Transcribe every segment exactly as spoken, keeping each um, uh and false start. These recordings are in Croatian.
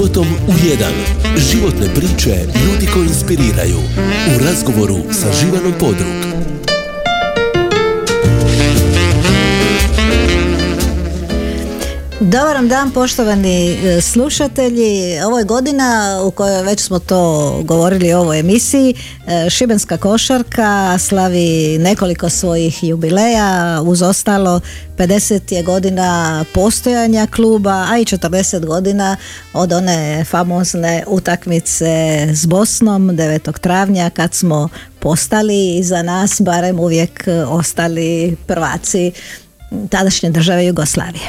Subotom u jedan. Životne priče ljudi koji inspiriraju. U razgovoru sa Živanom Podrug. Dobar vam dan, poštovani slušatelji. Ovo je godina u kojoj, već smo to govorili u ovoj emisiji, Šibenska košarka slavi nekoliko svojih jubileja, uz ostalo pedeset je godina postojanja kluba, a i četrdeset godina od one famozne utakmice s Bosnom devetog travnja kad smo postali i za nas barem uvijek ostali prvaci tadašnje države Jugoslavije.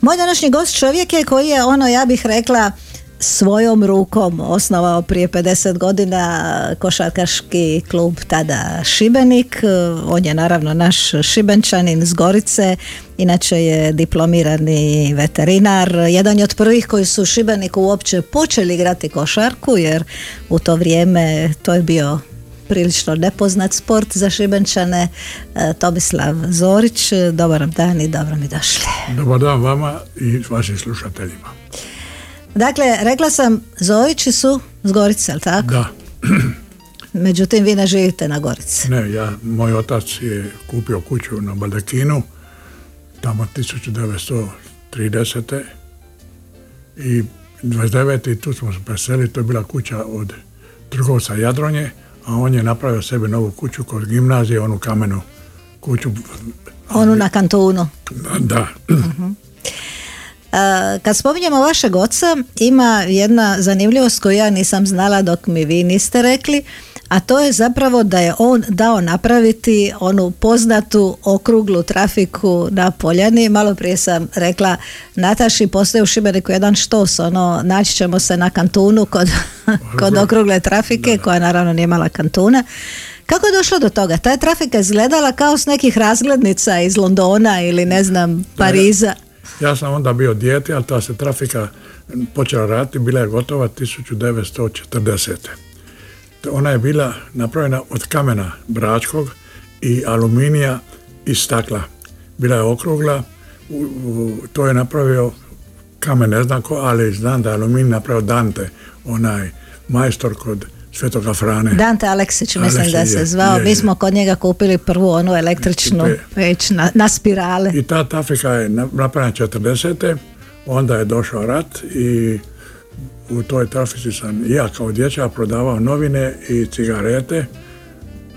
Moj današnji gost čovjek je koji je, ono, ja bih rekla, svojom rukom osnovao prije pedeset godina košarkaški klub tada Šibenik. On je naravno naš šibenčanin s Gorice, inače je diplomirani veterinar, jedan je od prvih koji su u Šibeniku uopće počeli igrati košarku, jer u to vrijeme to je bio prilično nepoznat sport za Šibenčane. Tomislav Zorić, dobar dan i dobro mi došli. Dobar dan vama i vašim slušateljima. Dakle, rekla sam, Zorići su s Gorice, ali tako? Da. Međutim, vi ne živite na Gorici. Ne, ja, moj otac je kupio kuću na Baldekinu tamo tisuću devetsto tridesete i dvadeset devete tu smo se preselili, to je bila kuća od Trgovca Jadronje, a on je napravio sebi novu kuću kod gimnazije, onu kamenu kuću. Onu na kantonu. Da. Uh-huh. E, kad spominjemo vašeg oca, ima jedna zanimljivost koju ja nisam znala dok mi vi niste rekli, a to je zapravo da je on dao napraviti onu poznatu okruglu trafiku na Poljani. Malo prije sam rekla Nataši, postoji u Šibeniku jedan štos, ono, naći ćemo se na kantunu kod, kod okrugle trafike, da, da. koja naravno nije imala kantuna. Kako je došlo do toga? Ta je trafika izgledala kao s nekih razglednica iz Londona ili ne znam Pariza. Da, ja sam onda bio dijete, ali ta se trafika počela raditi, bila je gotova tisuću devetsto četrdeset. Ona je bila napravljena od kamena bračkog i aluminija i stakla. Bila je okrugla, u, u, to je napravio kamen, ne znam ko, ali znam da je aluminij napravio Dante, onaj majstor kod Svetog Afrane. Dante Aleksić, mislim Aleksić, da se je, zvao. Je, Mi smo kod njega kupili prvu onu električnu peć na, na spirale. I ta trafika je napravljena četrdesete. Onda je došao rat i u toj trafici sam ja kao dječak prodavao novine i cigarete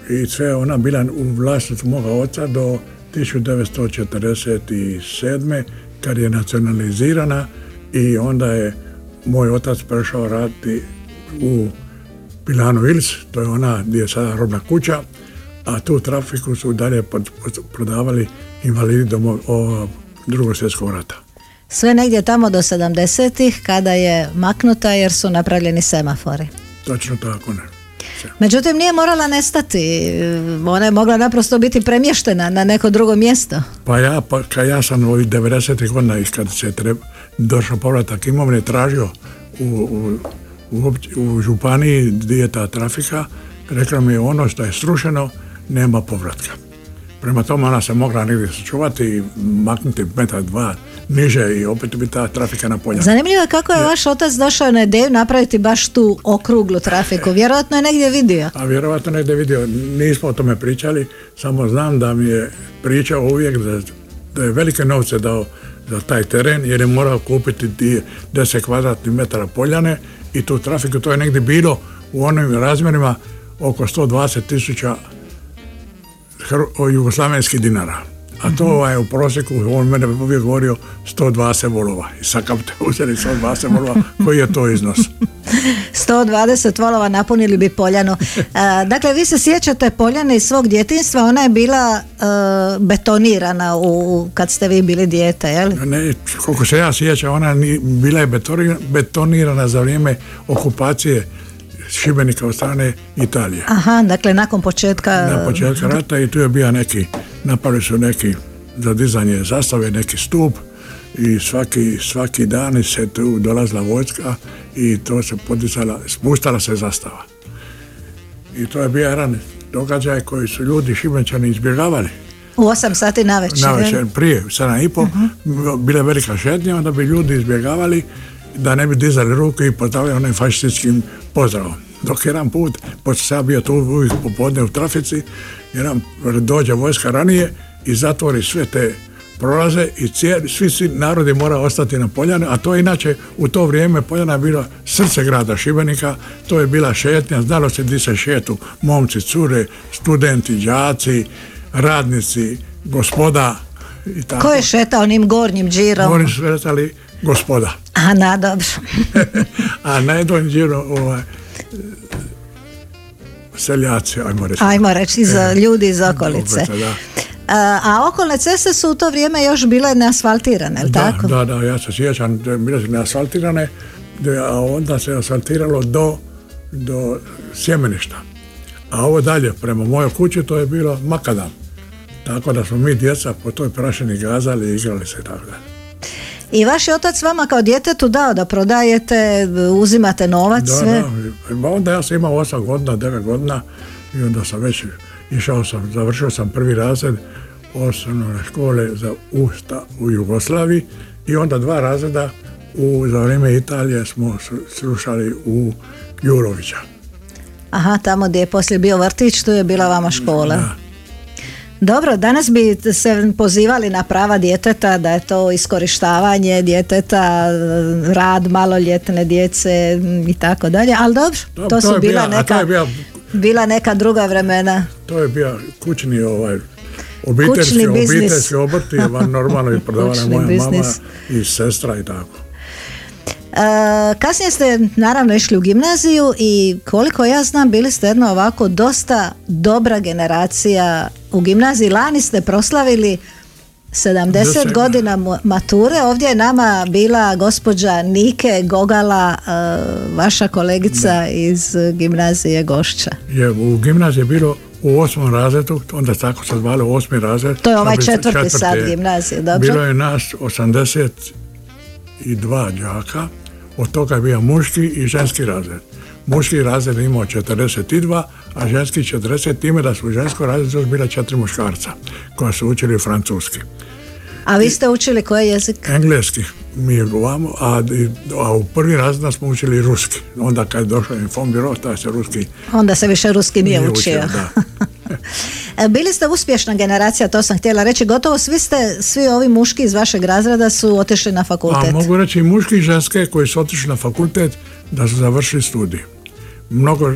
i sve, ona bila u vlasništvu moga oca do tisuću devetsto četrdeset sedme kad je nacionalizirana i onda je moj otac prešao raditi u Pilanu Ils, to je ona gdje je sada robna kuća, a tu trafiku su dalje prodavali invalidi do Drugog svjetskog rata. Sve negdje tamo do sedamdesetih kada je maknuta jer su napravljeni semafori. Točno tako, ne. Sve. Međutim, nije morala nestati. Ona je mogla naprosto biti premještena na neko drugo mjesto. Pa ja, pa, kad ja sam ovih devedesetih godina i kad se treba, došao povratak imovine, tražio u, u, u, u županiji gdje je ta trafika, rekla mi je ono što je srušeno, nema povratka. Prema tome, ona se mogla negdje sačuvati i maknuti metar dva niže i opet bi ta trafika na Poljani. Zanimljivo je kako je ja. vaš otac došao na ideju napraviti baš tu okruglu trafiku. Vjerojatno je negdje vidio. A vjerojatno je negdje vidio. Nismo o tome pričali, samo znam da mi je pričao uvijek da, da je velike novce dao za taj teren jer je morao kupiti deset kvadratnih metara Poljane i tu trafiku. To je negdje bilo u onim razmjerima oko sto dvadeset tisuća jugoslavenskih dinara. A to ovaj, u prosjeku, on mene uvijek govorio sto dvadeset volova. I sad kad te uzeli sto dvadeset volova, koji je to iznos? sto dvadeset volova napunili bi Poljanu. E, dakle, vi se sjećate Poljane iz svog djetinjstva, ona je bila e, betonirana u, kad ste vi bili dijete, jel? Ne, koliko se ja sjećam, ona ni, bila je betonirana za vrijeme okupacije Šibenika od strane Italije. Aha, dakle nakon početka... Na početka rata i tu je bio neki, napravili su neki za dizanje zastave, neki stup i svaki, svaki dan se tu dolazila vojska i to se podizala, spuštala se zastava. I to je bio jedan događaj koji su ljudi Šibenčani izbjegavali. U osam sati na večer. Na večer, prije, sedam i pol, uh-huh. bila velika šetnja, onda bi ljudi izbjegavali da ne bi dizali ruku i pozdravljali onim fašističkim pozdravom. Dok jedan put, pošto sam bio tu uvijek popodne u trafici, jedan dođe vojska ranije i zatvori sve te prolaze i cijeli, svi, svi narodi mora ostati na Poljani, a to je inače u to vrijeme Poljana je bila srce grada Šibenika, to je bila šetnja, znalo se gdje se šetu, momci, cure, studenti, đaci, radnici, gospoda i tako. Ko je šetao onim gornjim džirom? Gornjim šetali gospoda. A na, dobro. A najdonjim džirom ovaj, seljaci, ajmo reći. Ajmo reći, za e, ljudi iz okolice. Obrata, da. A, a okolne ceste su u to vrijeme još bile neasfaltirane, je li tako? Da, da, ja se sjećam, bile su neasfaltirane, a onda se asfaltiralo do, do sjemeništa. A ovo dalje, prema mojoj kući, to je bilo makadam. Tako da smo mi djeca po toj prašini gazali i igrali se tako da. I vaš je otac vama kao djetetu dao da prodajete, uzimate novac, da, sve? Da, onda ja sam imao osam godina, devet godina i onda sam već išao sam, završio sam prvi razred osnovne škole za usta u Jugoslaviji i onda dva razreda u, za vrijeme Italije smo slušali u Jurovića. Aha, tamo gdje je poslije bio vrtić, tu je bila vama škola. Da. Dobro, danas bi se pozivali na prava djeteta, da je to iskorištavanje djeteta, rad maloljetne djece i tako dalje, ali dobro, to, to su bila, bila neka, bila, bila neka druga vremena. To je bio kućni ovaj, obiteljski, obiteljski obrt i normalno i prodavala moja biznis. Mama i sestra i tako. E, kasnije ste naravno išli u gimnaziju i koliko ja znam bili ste jedna ovako dosta dobra generacija u gimnaziji. Lani ste proslavili sedamdeset godina mature. Ovdje je nama bila gospođa Nike Gogala, e, vaša kolegica, da, iz gimnazije Gošća. Je, u gimnaziji je bilo u osmom razredu, onda tako se zvali osmi razred. To je ovaj četvrti, četvrti sad gimnazije, dobro? Bilo je nas osamdeset i dva đaka. Od toga je bio muški i ženski razred. Muški razred je imao četrdeset dva, a ženski četrdeset, time da su u ženskom razredu još bila četiri muškarca koja su učili francuski. A vi ste učili koji jezik? Engleski, mi je govorimo, a, a u prvi razred smo učili ruski. Onda kad je došao i Fon Biro, taj se ruski... Onda se više ruski nije, nije učio. učio Bili ste uspješna generacija, to sam htjela reći. Gotovo svi ste, svi ovi muški iz vašeg razreda su otišli na fakultet. A mogu reći i muški i ženske koji su otišli na fakultet da su završili studij. Mnogo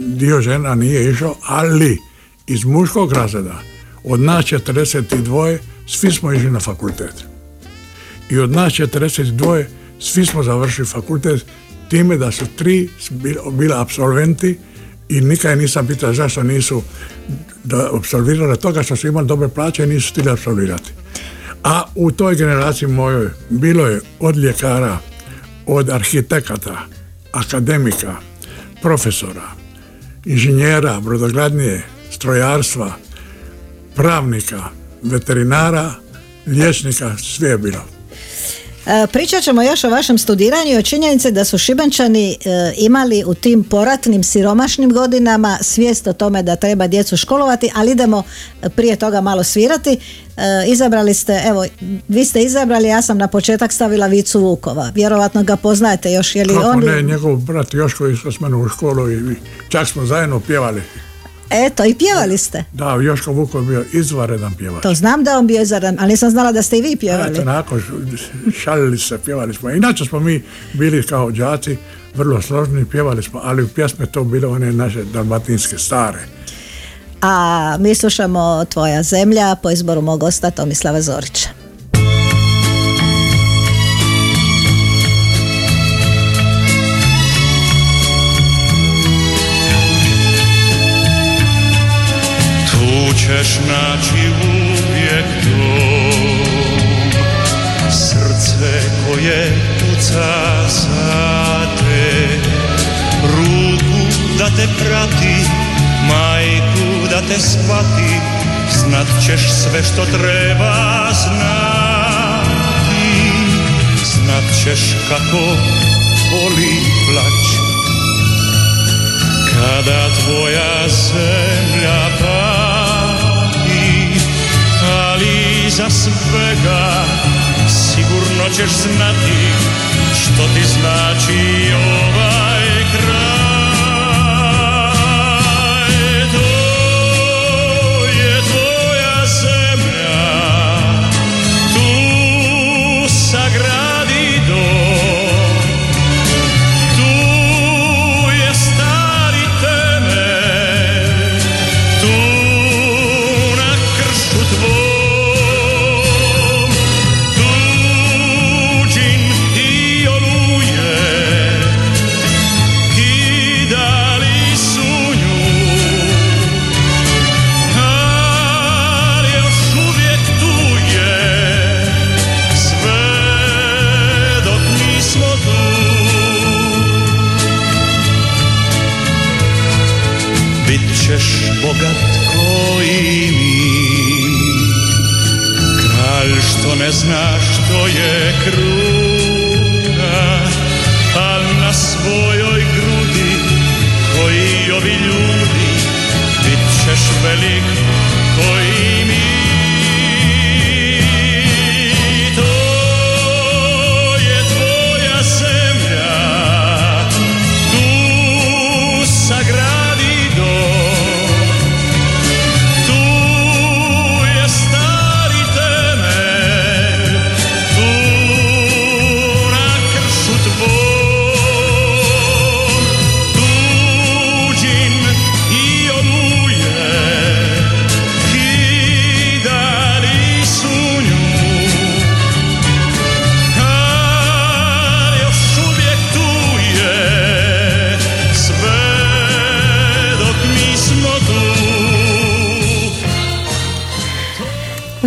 dio žena nije išao, ali iz muškog razreda od nas četrdeset dva svi smo išli na fakultet. I od nas četrdeset dva svi smo završili fakultet, time da su tri bila apsolventi i nikad nisam pitao zašto nisu apsolvirali, toga što su imali dobre plaće i nisu htjeli apsolvirati. A u toj generaciji mojoj bilo je od ljekara, od arhitekata, akademika, profesora, inženjera, brodogradnje, strojarstva, pravnika, veterinara, liječnika, sve je bilo. Pričat ćemo još o vašem studiranju i o činjenici da su Šibenčani imali u tim poratnim siromašnim godinama svijest o tome da treba djecu školovati, ali idemo prije toga malo svirati. Izabrali ste, evo, vi ste izabrali, ja sam na početak stavila Vicu Vukova. Vjerovatno ga poznajete još, je li on... Kako ne, njegov brat Joško išao s mene u školu i čak smo zajedno pjevali. Eto, i pjevali ste. Da, Joško Vukov je bio izvanredan pjevač. To znam da on bio izvanredan, ali nisam znala da ste i vi pjevali. Eto, nakon šalili se, pjevali smo. Inače smo mi bili kao đaci vrlo složni, pjevali smo, ali u pjesme to bile one naše dalmatinske stare. A mi slušamo Tvoja zemlja po izboru mog gosta Tomislava Zorića. Ćeš naći uvijek dom, srce koje puca za te, ruku da te prati, majku da te shvati, znat ćeš sve što treba znati, znat ćeš kako boli plać, kada tvoja zemlja pa. Ali iza svega sigurno ćeš znati što ti znači ovaj kraj. To je tvoja zemlja, tu sagradi dom, tu je stari temelj, tu na kršu tvoj. Bogat ko i mi, kralj što ne zna što je kruga, al na svojoj grudi koji ovi ljudi, bit ćeš velik ko i mi.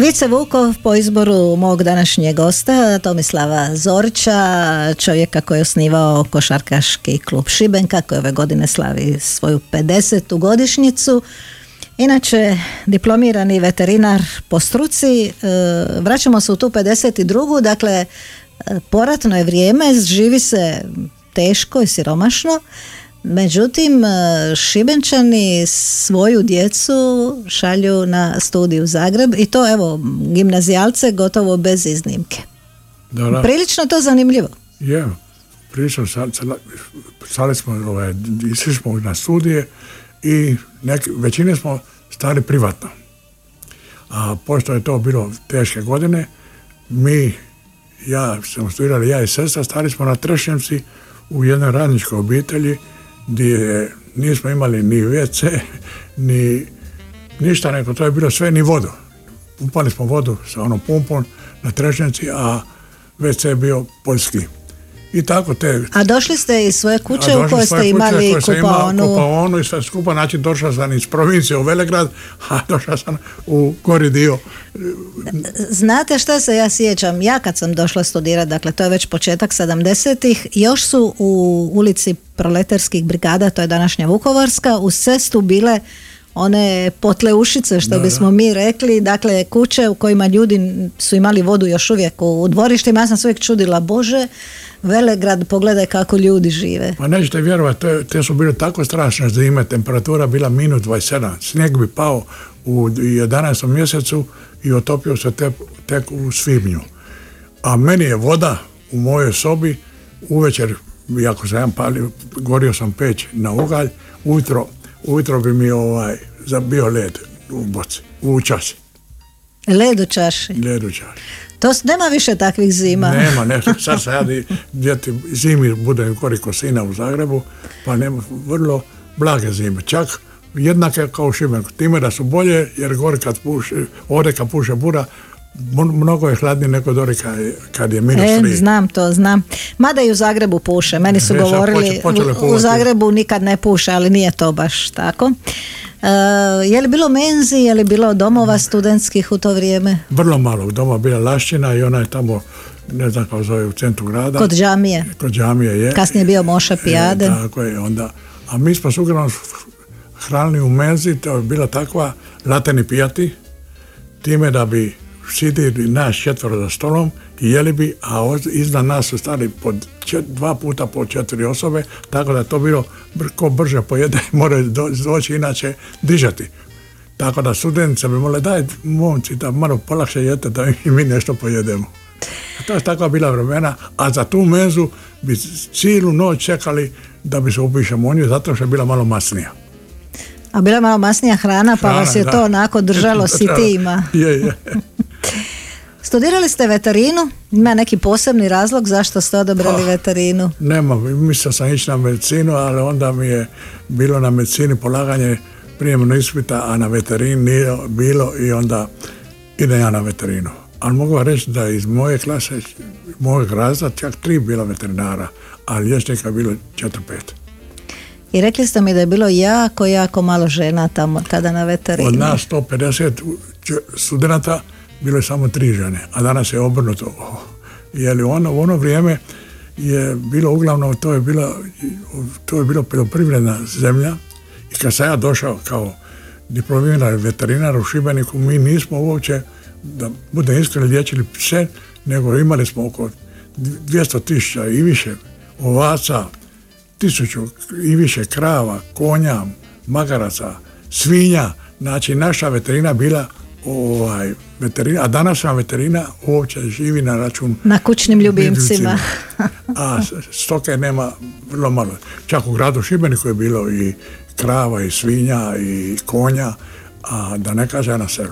Ivice Vukov po izboru mog današnjeg gosta Tomislava Zorića, čovjeka koji je osnivao košarkaški klub Šibenka, koji ove godine slavi svoju pedesetu godišnjicu. Inače, diplomirani veterinar po struci. Vraćamo se u tu pedeset drugu Dakle, poratno je vrijeme, živi se teško i siromašno. Međutim, Šibenčani svoju djecu šalju na studij u Zagreb i to, evo, gimnazijalce gotovo bez iznimke. Da, da. Prilično to zanimljivo. Je, yeah, prilično. Stali smo, ovaj, išli smo na studije i neki, većine smo stali privatno. A pošto je to bilo teške godine, mi, ja sam studirali, ja i sestra, stali smo na Trešnjevci u jednoj radničkoj obitelji gdje nismo imali ni ve ce, ni ništa, neko to je bilo sve, ni vodu. Pumpali smo vodu sa onom pumpom na Trešnjaci, a ve ce je bio poljski. I tako te... A došli ste iz svoje kuće u kojoj ste imali kupaonu? Kupaonu i sve skupa, znači došao sam iz provincije u Velegrad, a došao sam u gori dio. Znate šta se ja sjećam? Ja kad sam došla studirati, dakle to je već početak sedamdesetih, još su u ulici Proletarskih brigada, to je današnja Vukovarska, uz cestu bile one potleušice, što da, bismo da. mi rekli, dakle kuće u kojima ljudi su imali vodu još uvijek u dvorištima. Ja sam se uvijek čudila, Bože, Velegrad, pogledaj kako ljudi žive. Pa nećete vjerovati, te, te su bile tako strašne zime, temperatura bila minus dvadeset sedam snijeg bi pao u jedanaestom mjesecu i otopio se te, tek u svibnju. A meni je voda u mojoj sobi uvečer, iako sam palio, gorio sam peć na ugalj, ujutro Ujutro bi mi ovaj, zabio led u boci, u čaši. Led u čaši? Led u čaši. To nema više takvih zima. Nema, nešto. Sad sad djeti, zimi bude koliko sina u Zagrebu, pa nema, vrlo blage zime. Čak jednake kao u Šibeniku. Time da su bolje, jer gore kad puše, ovdje kad puše bura, mnogo je hladnije nego dori kad je minus tri. E, znam to, znam. Mada i u Zagrebu puše. Meni su ne, govorili, počele, u, u Zagrebu nikad ne puše, ali nije to baš tako. E, je li bilo menzi, je li bilo domova studentskih u to vrijeme? Vrlo malo. Doma bila Lašćina i ona je tamo, ne znam kako zove, u centru grada. Kod džamije. Kod džamije je. Kasnije bio Moša Pijaden. E, tako je onda. A mi smo suglavnom hranili u menzi, to je bila takva lateni pijati, time da bi sidili nas četvoro za stolom i jeli bi, a iznad nas su stali pod čet, dva puta po četiri osobe, tako da to bilo ko brže pojede, moraju doći inače dižati. Tako da studentice bi mole, daj momci da malo polakše jete da i mi nešto pojedemo. To je takva bila vremena, a za tu menzu bi cijelu noć čekali da bi se upišemo u nju, zato što je bila malo masnija. A bila je malo masnija hrana, pa hrana, vas je da. to onako držalo sitima. Je, je. Studirali ste veterinu, ima neki posebni razlog zašto ste odabrali oh, veterinu? Nema, mislio sam ići na medicinu, ali onda mi je bilo na medicini polaganje prijemno ispita, a na veterin nije bilo i onda idem ja na veterinu. Ali mogu reći da iz moje klase, mojeg razda, čak tri bila veterinara, a liječnika je bilo četiri, pet. I rekli ste mi da je bilo jako, jako malo žena tamo tada na veterini. Od nas sto pedeset studenata bilo je samo tri žene, a danas je obrnuto. Jer ono, u ono vrijeme je bilo uglavnom, to je bila, to je bilo poljoprivredna zemlja i kad sam ja došao kao diplomirani veterinar u Šibeniku, mi nismo uopće, da budem iskreno, liječili pse, nego imali smo oko dvjesto tisuća i više ovaca, tisuću i više krava, konja, magaraca, svinja. Znači, naša veterina bila ovaj, veterina, a današnja veterina uopće živi na račun... Na kućnim ljubimcima. A stoke nema vrlo malo. Čak u gradu Šibeniku je bilo i krava, i svinja, i konja, a da ne kaže na selu.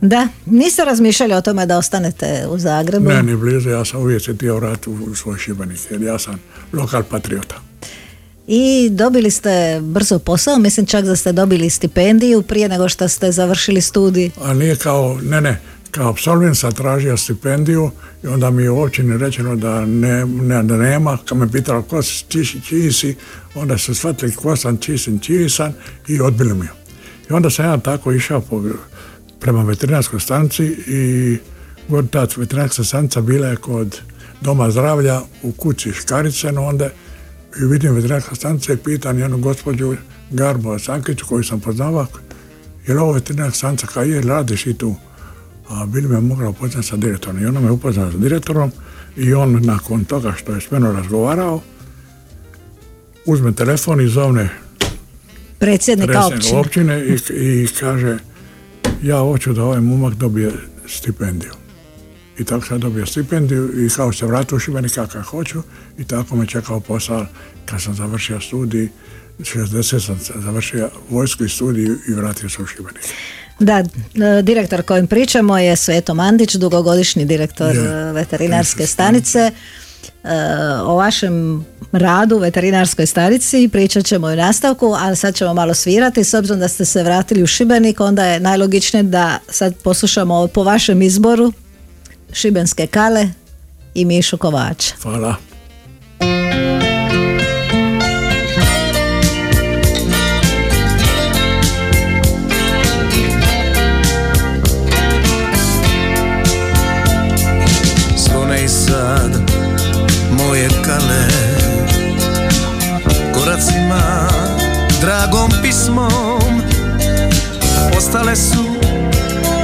Da, niste razmišljali o tome da ostanete u Zagrebu? Ne, ni blizu, ja sam uvijek se htio vratiti u svoj Šibenik, jer ja sam lokal patriota. I dobili ste brzo posao, mislim čak da ste dobili stipendiju prije nego što ste završili studij. A nije kao, ne ne, kao absolvent sam tražio stipendiju i onda mi je u općini rečeno da, ne, ne, da nema. Kad me pitalo ko si, čiji, čiji si, onda su shvatili ko sam, čiji sam, čiji sam i odbili mi je. I onda sam ja tako išao po... prema veterinarskoj stanici i ta veterinarska stanica bila je kod Doma zdravlja u kući Škaricenu onda i vidim veterinarska stanica i pitan jednu gospođu Garbo Sankiću koju sam poznavao, je li ovo veterinarska stanica, kaj je, radiš i tu? A bili me mogla upoznat sa direktorom i ona me upoznala sa direktorom i on nakon toga što je s menom razgovarao uzme telefon i zovne predsjednika općine, općine i, i kaže ja hoću da ovaj momak dobije stipendiju. I tako sam dobio stipendiju i kao se vratio u Šibenik kakav hoću i tako me čekao posao kad sam završio studij, šezdeset sam završio vojsku i studij i vratio se u Šibenik. Da, direktor kojim pričamo je Sveto Mandić, dugogodišnji direktor je, veterinarske stanice. O vašem radu u veterinarskoj stanici pričat ćemo i u nastavku, ali sad ćemo malo svirati. S obzirom da ste se vratili u Šibenik, onda je najlogičnije da sad poslušamo po vašem izboru Šibenske Kale i Mišu Kovača. Hvala. Zvone i sad moje kale, koracima dragom pismom ostale su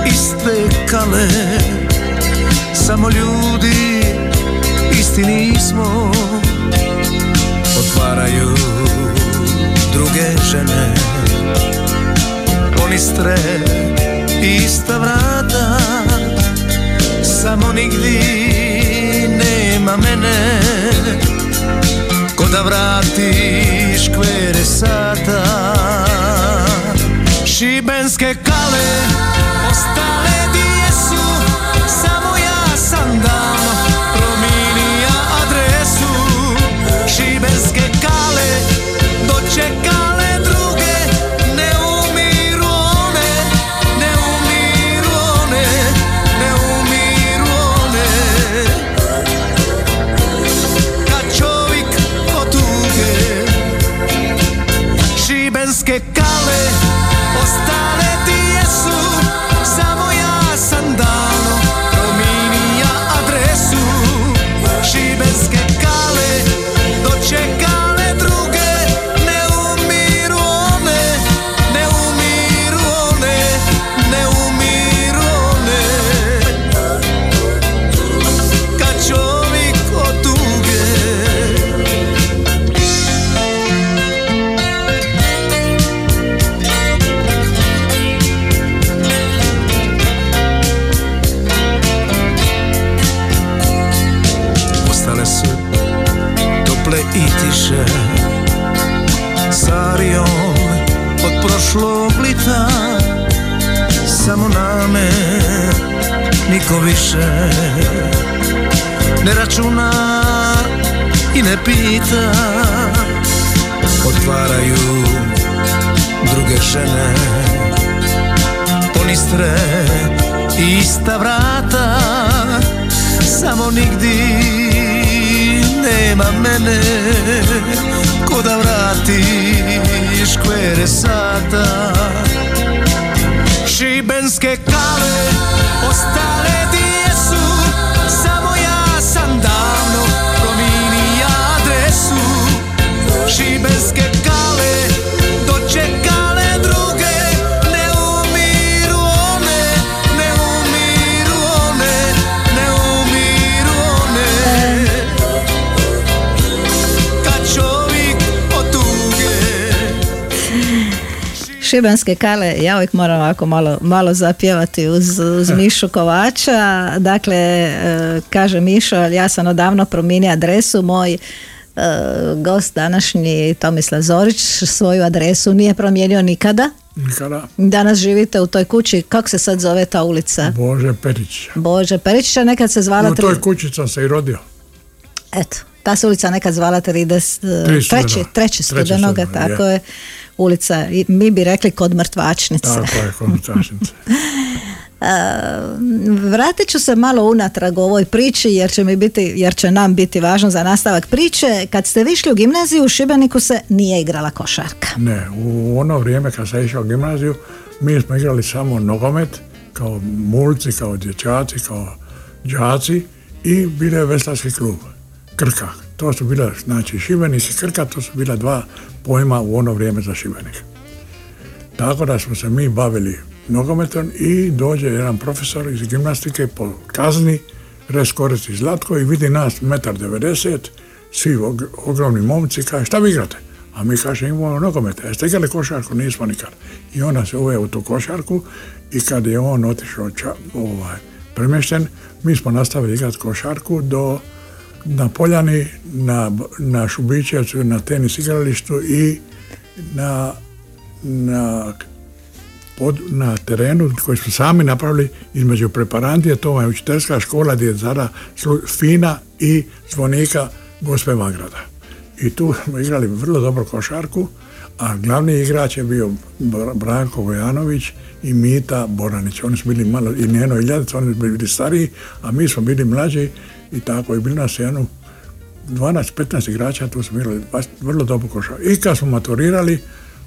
iste kale, samo ljudi isti nismo. Otvaraju druge žene, ponistre ista vrata, samo nigdje nema mene. Ko da vratiš kvere sata, Šibenske kale ostale dije su, samo ja sam davno promijenija adresu. Šibenske kale dočekale druge, ne umiru one, ne umiru one, ne umiru one. Kad čovjek od tuge, Šibenske kale ostale dije su, samo ja prošlo plita, samo name niko više ne računa i ne pita. Otvaraju druge žene, ponistre ista vrata, samo nigdi nema mene. Ko da vratiš kvere sata, šibenske kave ostale di jesu, samo ja sam davno promijenio adresu. Šibenske kave dočekale druge, ne umiru one, ne umiru one, ne umiru one. Kad čovjek od tuge. Šibenske kale, ja uvijek moram ovako malo, malo zapjevati uz, uz Mišu Kovača. Dakle, kaže Mišo, ja sam odavno promijenio adresu, moj Uh, gost današnji Tomislav Zorić svoju adresu nije promijenio nikada. Nikada. Danas živite u toj kući, kako se sad zove ta ulica? Bože Peričića. Bože Peričića, nekad se zvala... U toj tri... kući sam se i rodio. Eto, ta se ulica nekad zvala trideset treći Studenoga, tako je. je ulica, mi bi rekli kod mrtvačnice. Tako je, kod mrtvačnice. Uh, vratit ću se malo unatrag ovoj priči jer će, mi biti, jer će nam biti važno za nastavak priče. Kad ste išli u gimnaziju u Šibeniku se nije igrala košarka. Ne, u ono vrijeme kad sam išao u gimnaziju mi smo igrali samo nogomet kao mulci, kao dječaci, kao đaci i bile Veslarski klub Krka. To su bila, znači Šibenik i Krka, to su bila dva pojma u ono vrijeme za Šibenik. Tako da smo se mi bavili nogometom i dođe jedan profesor iz gimnastike po kazni, res koristi zlatko i vidi nas jedan devedeset, svi og, ogromni momci, kaže šta vi igrate? A mi kaže imamo nogometa, jeste igrali košarku? Nismo nikad. I ona se uveo u tu košarku i kad je on otišao ča, ovaj, premješten, mi smo nastavili igrati košarku do, na Poljani, na, na Šubićevcu, na tenis igralištu i na, na Pod, na terenu koji smo sami napravili između preparantije, to je učiteljska škola gdje je Zara Fina i Zvonika Gospe Vangrada. I tu smo igrali vrlo dobro košarku, a glavni igrač je bio Branko Vojanović i Mita Boranić. Oni su bili malo i njeno iljadica, oni su bili stariji, a mi smo bili mlađi i tako. I bili nas jedno dvanaest petnaest igrača, tu smo igrali vrlo dobro košarku. I kad smo maturirali,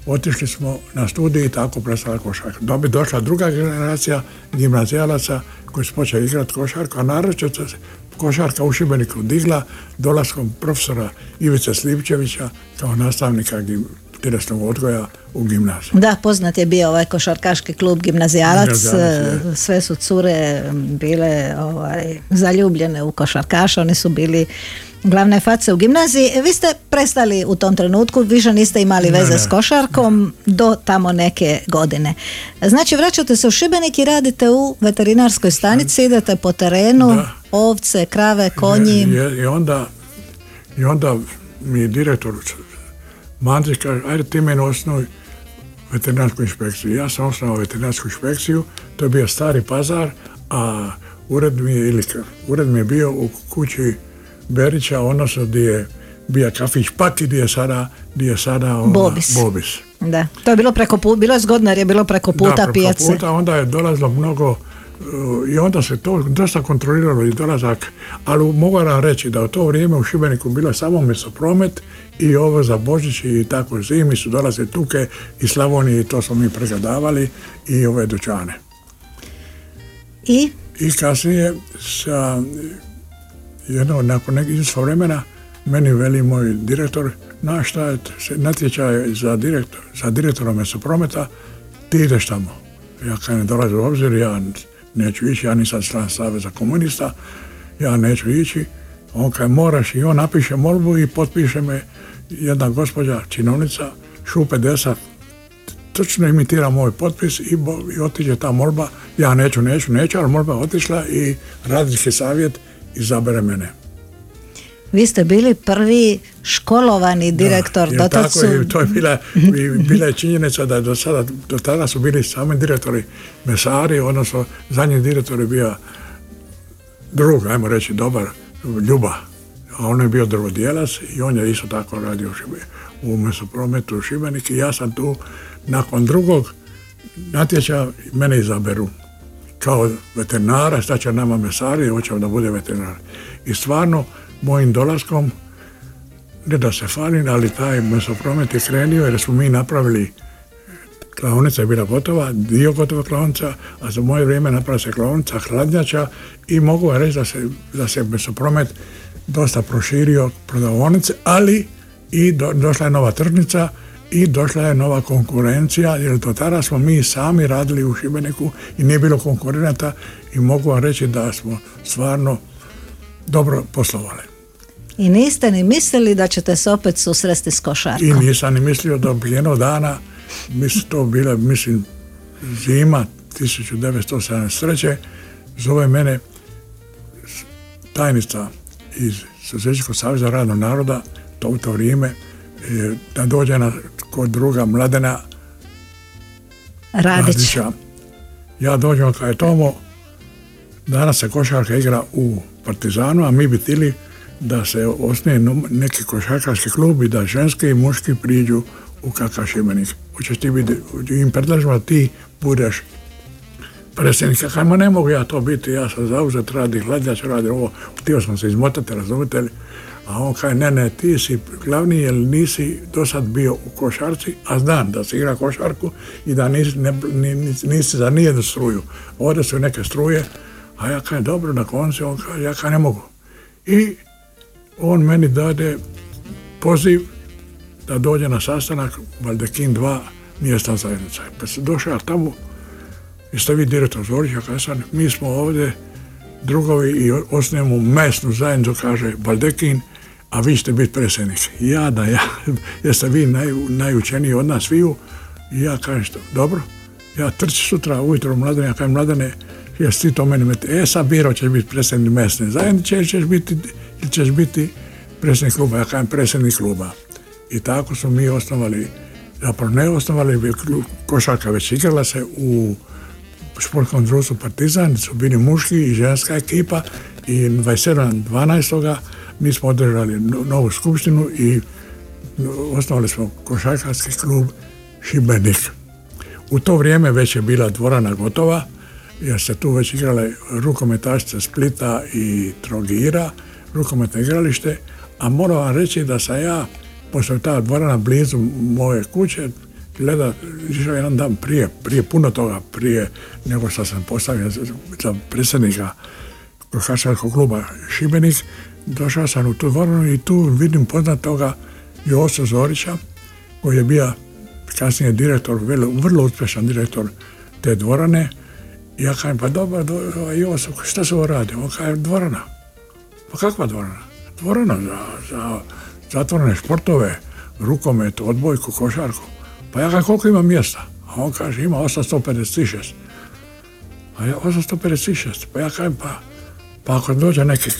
otišli smo na studij i tako prestala košarka. Dobi došla druga generacija gimnazijalaca koji su počeli igrati košarku, a naročito se košarka u Šibeniku digla dolaskom profesora Ivice Slipčevića kao nastavnika tjelesnog odgoja u gimnaziji. Da, poznat je bio ovaj košarkaški klub gimnazijalac, sve su cure bile ovaj, zaljubljene u košarkaša, one su bili glavne face u gimnaziji. Vi ste prestali u tom trenutku, više niste imali veze ne, ne, s košarkom ne. do tamo neke godine. Znači vraćate se u Šibenik i radite u veterinarskoj stanici, idete po terenu, da. ovce, krave, konji. I, i, onda, i onda mi direktor Mandić kaže, ajde ti meni osnovi veterinarsku inspekciju. Ja sam osnovao veterinarsku inspekciju, to je bio Stari Pazar, a ured mi je, ili, ured mi je bio u kući Berića, odnosno gdje je bio kafić Pati, gdje je sada, gdje je sada ona, Bobis. Bobis. Da, to je bilo preko puta, bilo je zgodno jer je bilo preko puta pijace. Da, preko pijace. puta, onda je dolazilo mnogo, i onda se to dosta kontroliralo i dolazak, ali mogu nam reći da u to vrijeme u Šibeniku bilo samo mesopromet i ovo za Božić i tako zimi su dolaze tuke i Slavonije i to smo mi pregledavali i ove dućane. I? I kasnije sa... Jedno, nakon nekog vremena, meni veli moj direktor, na šta je natječaj za, direktor, za direktora mesoprometa, ti ideš tamo. Ja kad ne dolazi u obzir, ja neću ići, ja nisam član Saveza komunista, ja neću ići. On kaj moraš i on napiše molbu i potpiše me jedna gospođa, činovnica, Šupe Desa, točno imitira moj potpis i, bo, i otiđe ta molba, ja neću, neću, neću, ali molba otišla i radnički savjet izabere mene. Vi ste bili prvi školovani direktor. Da, do tako su... i to je bila, bila je činjenica da do, sada, do tada su bili sami direktori mesari, odnosno zadnji direktor je bio drug, ajmo reći dobar, Ljuba, a on je bio drvodjelac i on je isto tako radio u mesoprometu u Šibenik i ja sam tu nakon drugog natječaja mene izaberu kao veterinara, šta će nama mesari, hoćemo da bude veterinar. I stvarno, mojim dolaskom, ne da se falim, ali taj mesopromet je krenio jer smo mi napravili, klaonica je bila gotova, dio gotova klaonica, a za moje vrijeme napravila se klaonica, hladnjača i mogu reći da se, da se mesopromet dosta proširio prodavonice, ali i do, došla je nova tržnica i došla je nova konkurencija, jer do tada smo mi sami radili u Šibeniku i nije bilo konkurenata i mogu vam reći da smo stvarno dobro poslovali. I niste ni mislili da ćete se opet susresti s košarkom? I nisam ni mislio do jednog dana, mislim, to bila, mislim, zima devetnaest sedamdeset treće. Zove mene tajnica iz Socijalističkog saveza radnog naroda, to u to vrijeme, da dođe na, kod druga Mladena Radić. Radića. Ja dođem kao je Tomo, danas se košarka igra u Partizanu, a mi bi tili da se osnije neki košarkaški klub i da ženski i muški priđu u Kaka Šibenik. Hoćeš ti biti, im predlažemo da ti budeš predsjednik. Kako ne mogu ja to biti, ja sam zauzet, radi hladnjač, radi ovo, htio sam se izmotati, razumite li? A on kaj, ne, ne, ti si glavni jer nisi do sad bio u košarci, a znam da se igra košarku i da nisi, ne, nisi, nisi za nijednu struju. Ovdje su neke struje, a ja kaj, dobro, na koncu, on kaj, ja kaj ne mogu. I on meni dade poziv da dođe na sastanak Baldekin dva mjesta zajednica. Kad sam došao tamo, jeste vi direktor Zorić, ja sam, mi smo ovdje drugovi i osnijemo mesnu zajednicu, kaže Baldekin, a vi ćete biti predsjednik. Ja da ja, jeste vi naj, najučeniji od nas sviju, i ja kažem, dobro, ja trči sutra ujutro Mladene, ja kažem Mladene, jesi ti to meni meti, e sad Biro ćeš biti predsjednik mesne zajednice ili ćeš biti, ili ćeš biti predsjednik kluba, ja kažem predsjednik kluba. I tako smo mi osnovali, zapravo ne osnovali, košarka već igrala se u športkom društvu Partizan, su bili muški i ženska ekipa i dvadeset sedmog dvanaestog mi smo održali novu skupštinu i osnovali smo košarkaški klub Šibenik. U to vrijeme već je bila dvorana gotova, jer se tu već igrale rukometašice Splita i Trogira, rukometno igralište, a moram vam reći da sam ja, pošto je ta dvorana blizu moje kuće, gleda, išao jedan dan prije, prije puno toga, prije nego što sam postavio za, za predsjednika košarkaškog kluba Šibenik, došao sam u tu dvoranu i tu vidim poznatoga Joška Zorića, koji je bio kasnije direktor, vrlo, vrlo uspješan direktor te dvorane. I ja kažem, pa dobar, do, Joško, šta se ovo radi? On kaže, dvorana. Pa kakva dvorana? Dvorana za, za zatvorene športove, rukomet, odbojku, košarku. Pa ja kažem, koliko ima mjesta? A on kaže, ima osamsto pedeset šest. A ja, osamsto pedeset šest. Pa ja kažem, pa, pa ako dođe neki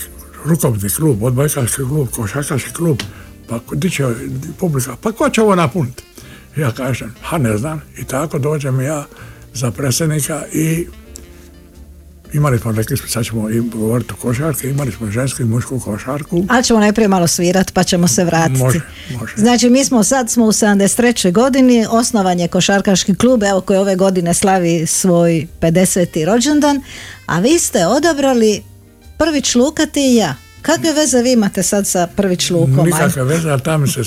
rukometni klub, odbojkaški klub, košarkaški klub, pa gdje će publika, pa ko će ovo napuniti? Ja kažem, ha ne znam. I tako dođem ja za predsjednika i imali smo, rekli smo, sad ćemo govoriti o košarki, imali smo žensku i mušku košarku. Ali ćemo najprije malo svirati, pa ćemo se vratiti. Može, može. Znači, mi smo sad smo u sedamdeset trećoj godini, osnovan je košarkaški klub, evo koji ove godine slavi svoj pedeseti rođendan, a vi ste odabrali Prvić Luka, ti i ja. Kakve veze vi imate sad sa Prvić Lukom? Nikakve veze, ali tamo se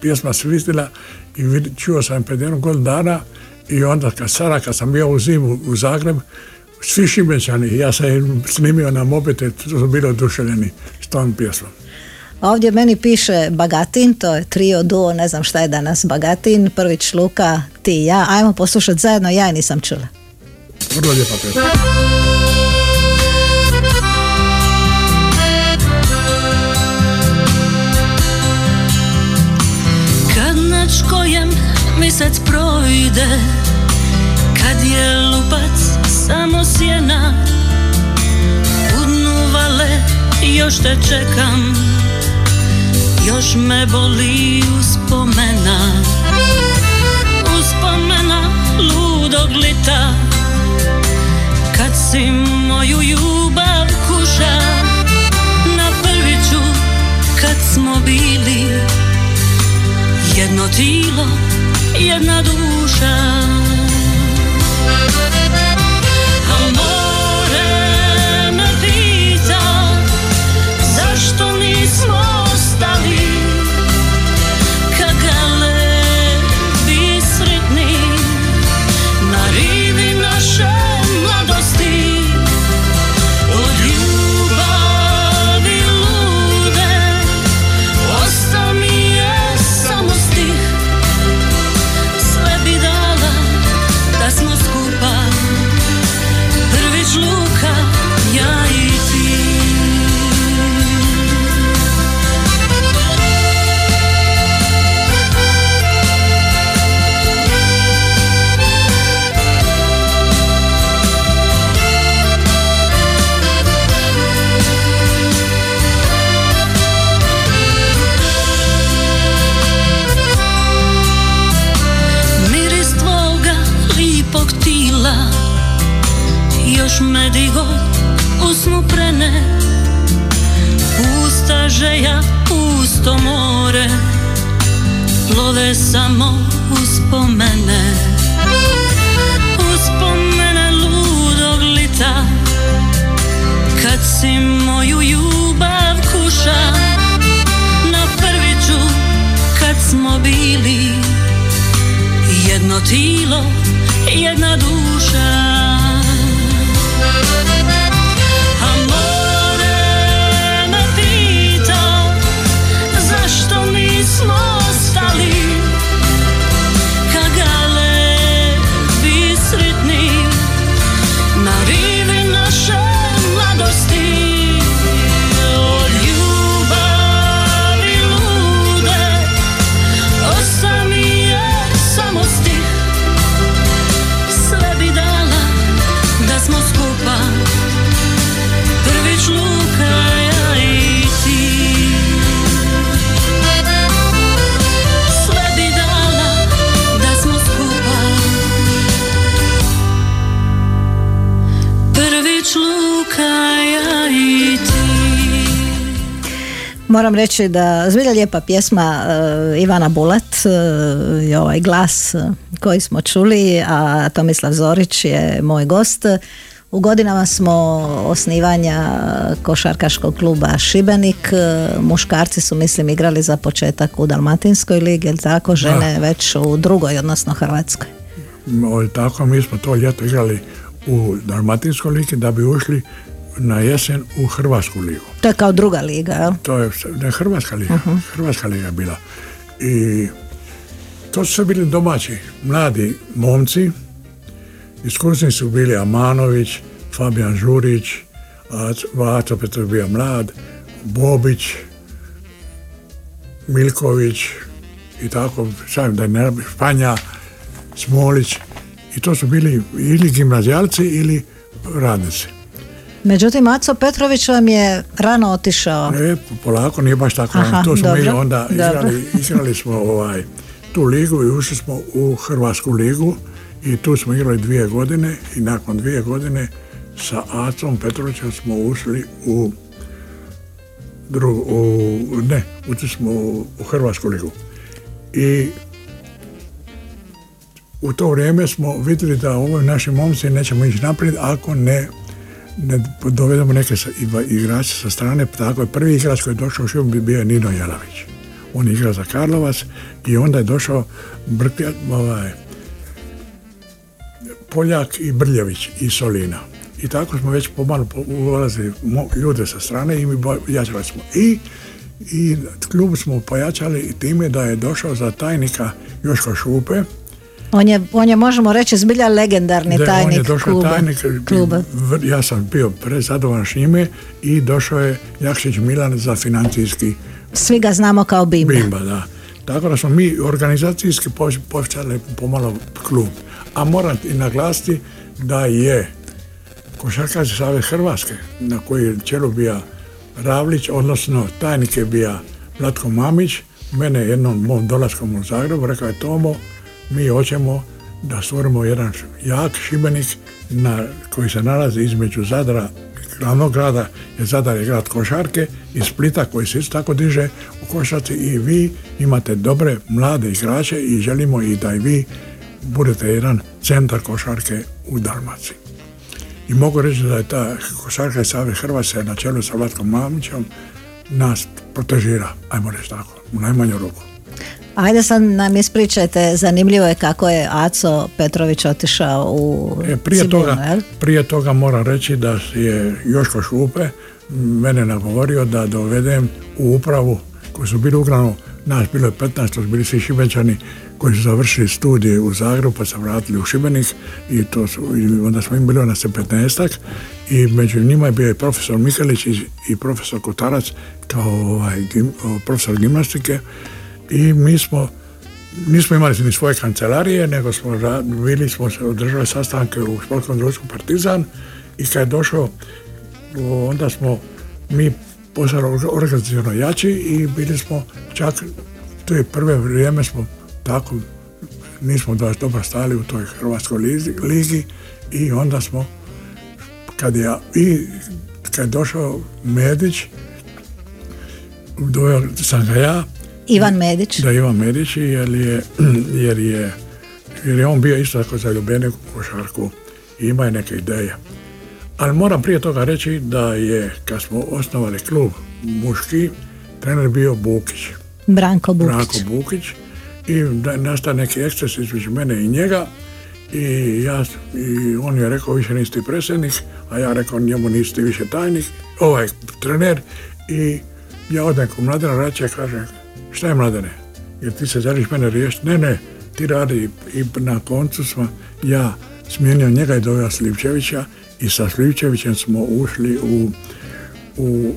pjesma svistila i čuo sam pedeset jedan godin dana i onda kad, sada, kad sam bio u zimu u Zagreb, svi Šibenčani, ja sam snimio na mobitel, to su bili oduševljeni s tom pjesmom. Ovdje meni piše Bagatin, to je trio, duo, ne znam šta je danas Bagatin, Prvić Luka, ti i ja. Ajmo poslušati zajedno, ja i nisam čula. Vrlo lijepa pjesma. Kad nad škojem mjesec projde, kad je lupac samo sjena, udnuvale još te čekam, još još me boli uspomena, uspomena ludo glita, kad si moju ljubav kuša, na prviću kad smo bili jedno tijelo, jedna duša. Medi god usnu prene, pusta žeja, pusto more, plove samo uspomene, uspomene ludo glita, kad si moju ljubav kuša, na prviću kad smo bili jedno tijelo, jedna duša. Moram reći da zbilja lijepa pjesma uh, Ivana Bulat uh, i ovaj glas koji smo čuli, a Tomislav Zorić je moj gost. U godinama smo osnivanja košarkaškog kluba Šibenik. Muškarci su, mislim, igrali za početak u Dalmatinskoj ligi, ili tako, žene da. Već u drugoj, odnosno Hrvatskoj. O, tako, mi smo to ljeto igrali u Dalmatinskoj ligi da bi ušli na jesen u Hrvatsku ligu. To je kao druga liga, jel? To je ne, Hrvatska liga. Uh-huh. Hrvatska liga bila. I to su bili domaći, mladi momci. Iskusni su bili Amanović, Fabijan Žurić, Vato Petrov bio mlad, Bobić, Milković i tako, sam da ne, Španja, Smolić. I to su bili ili gimnazijalci ili radnici. Međutim, Aco Petrović vam je rano otišao. Ne, polako, nije baš tako. Aha, to smo dobro, mi onda igrali, igrali smo ovaj, tu ligu i ušli smo u Hrvatsku ligu i tu smo igrali dvije godine i nakon dvije godine sa Acom Petrovićem smo ušli u, drugu, u ne, ušli smo u, u Hrvatsku ligu. I u to vrijeme smo vidjeli da ovoj naši momci nećemo ići naprijed ako ne ne dovedemo neke igrače sa strane. Tako je, prvi igrač koji je došao u Šibenik bio je Nino Jelavić. On je igrao za Karlovac i onda je došao Brkli ovaj, Poljak i Brljević iz Solina. I tako smo već pomalo ulazili ljude sa strane i mi pojačali smo. I, i klub smo pojačali time da je došao za tajnika Joško Šupe. On je, on je, možemo reći, zbilja legendarni da, tajnik, on je došao kluba, tajnik kluba. Ja sam bio prezadovan s njime i došao je Jakšić Milan za financijski. Svi ga znamo kao Bimba. Bimba, da. Tako da smo mi organizacijski počeli pomalo klub. A moram i naglasiti da je Košarkaški savez Hrvatske, na koji je čelu bio Ravlić, odnosno tajnik je bio Vlatko Mamić mene jednom mom dolaskom u Zagrebu rekao je Tomo, mi hoćemo da stvorimo jedan jak Šibenik na, koji se nalazi između Zadra, glavnog grada, jer Zadar je grad košarke, i Splita koji se isto tako diže u košarci, i vi imate dobre mlade igrače i želimo i da i vi budete jedan centar košarke u Dalmaciji. I mogu reći da je ta košarka i Savez Hrvatske na čelu sa Vlatkom Mamićom nas protežira, ajmo reći tako, u najmanju ruku. Ajde sad nam ispričajte, zanimljivo je kako je Aco Petrović otišao u e, prije Cibonu, toga, jel? Prije toga moram reći da je Joško Šupe mene nagovorio da dovedem u upravu koji su bili uglavnom, nas bilo je petnaest, bili svi Šibenčani koji su završili studije u Zagrebu pa se vratili u Šibenik, i, to su, i onda smo im bili na petnaestak, i među njima je bio i profesor Mikelić i, i profesor Kotarac kao ovaj, gim, profesor gimnastike. I mi smo, nismo imali ni svoje kancelarije, nego smo bili, smo se održali sastanke u sportskom društvu Partizan, i kad je došao, onda smo mi postali organizacijalno jači i bili smo čak, to je prve vrijeme smo tako, nismo baš dobro stali u toj Hrvatskoj ligi, i onda smo, kad je, i kad je došao Medić, dojel sam ga ja, Ivan Medić. Da, Ivan Medić, jer je, jer je, jer je on bio isto tako zaljubljenik u košarku i ima je neke ideje. Ali moram prije toga reći da je, kad smo osnovali klub muški, trener bio Bukić. Branko Bukić. Branko Bukić. I nastao neki eksces između mene i njega. I, ja, i on je rekao, više nisi predsjednik, a ja rekao, njemu nisi više tajnik, ovaj trener. I ja odem kod Mladena Raće, kažem, šta je Mladene, jer ti se želiš mene riješiti? Ne, ne, ti radi. I na koncu smo ja smijenio njega i doveo Slipčevića, i sa Slipčevićem smo ušli u, u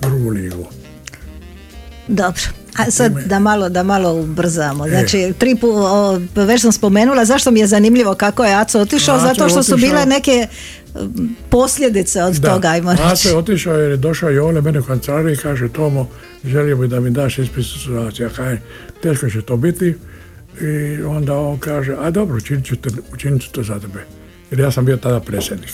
drugu ligu. Dobro, a sad da malo, da malo ubrzamo. Znači, tri pu, o, već sam spomenula, zašto mi je zanimljivo kako je Aco otišao, Aco zato što otišao, su bile neke posljedice od da, toga, ajmo reći. Aco je otišao jer je došao Jole mene u kancelariju i kaže, Tomo, želio bi da mi daš ispisnicu. Ja kažem, teško će to biti, i onda on kaže, a dobro, učinit ću, te, učinit ću to za tebe, jer ja sam bio tada predsjednik.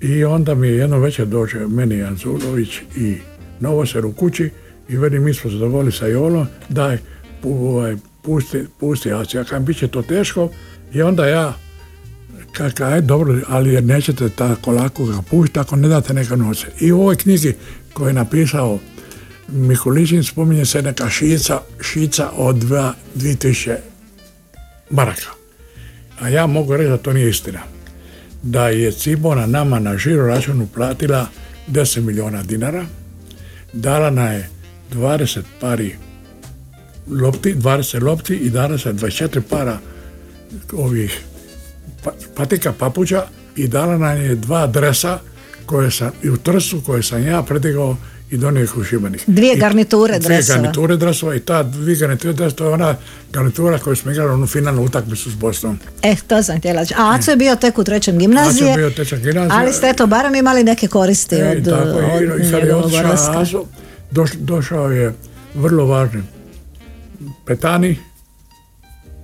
I onda mi je jedno večer dođe meni Anzulović i Novoser u kući i veli, mi smo zadovoljili sa Jolom, daj, ovaj, pusti, pusti Aco. Ja kažem, bit će to teško, i onda ja kaka je dobro, ali jer nećete tako lako ga pušiti ako ne date neka novce. I u ovoj knjizi koju je napisao Mikulićin spominje se neka šica, šica od dvije tisuće maraka. A ja mogu reći da to nije istina. Da je Cibona nama na žiro računu platila deset milijuna dinara, dala nam je dvadeset pari lopti, dvadeset lopti i dala se dvadeset četiri para ovih patika, papuća, i dala nam je dva dresa koje sam, i u Trstu koje sam ja predigao i donio ih u Šibenik. Dvije garniture dresova. Dvije garniture dresova i ta dvije garniture dresova, to je ona garnitura koju smo igrali onu finalnu utakmicu s Bosnom. Eh, to sam htjela. A Aco je bio tek u trećem gimnazije. Aco je bio u trećem gimnazije. Ali ste to barem imali neke koristi e, od, tako, od, i, od i kad je otišao Aco, doš, došao je vrlo važni Petani,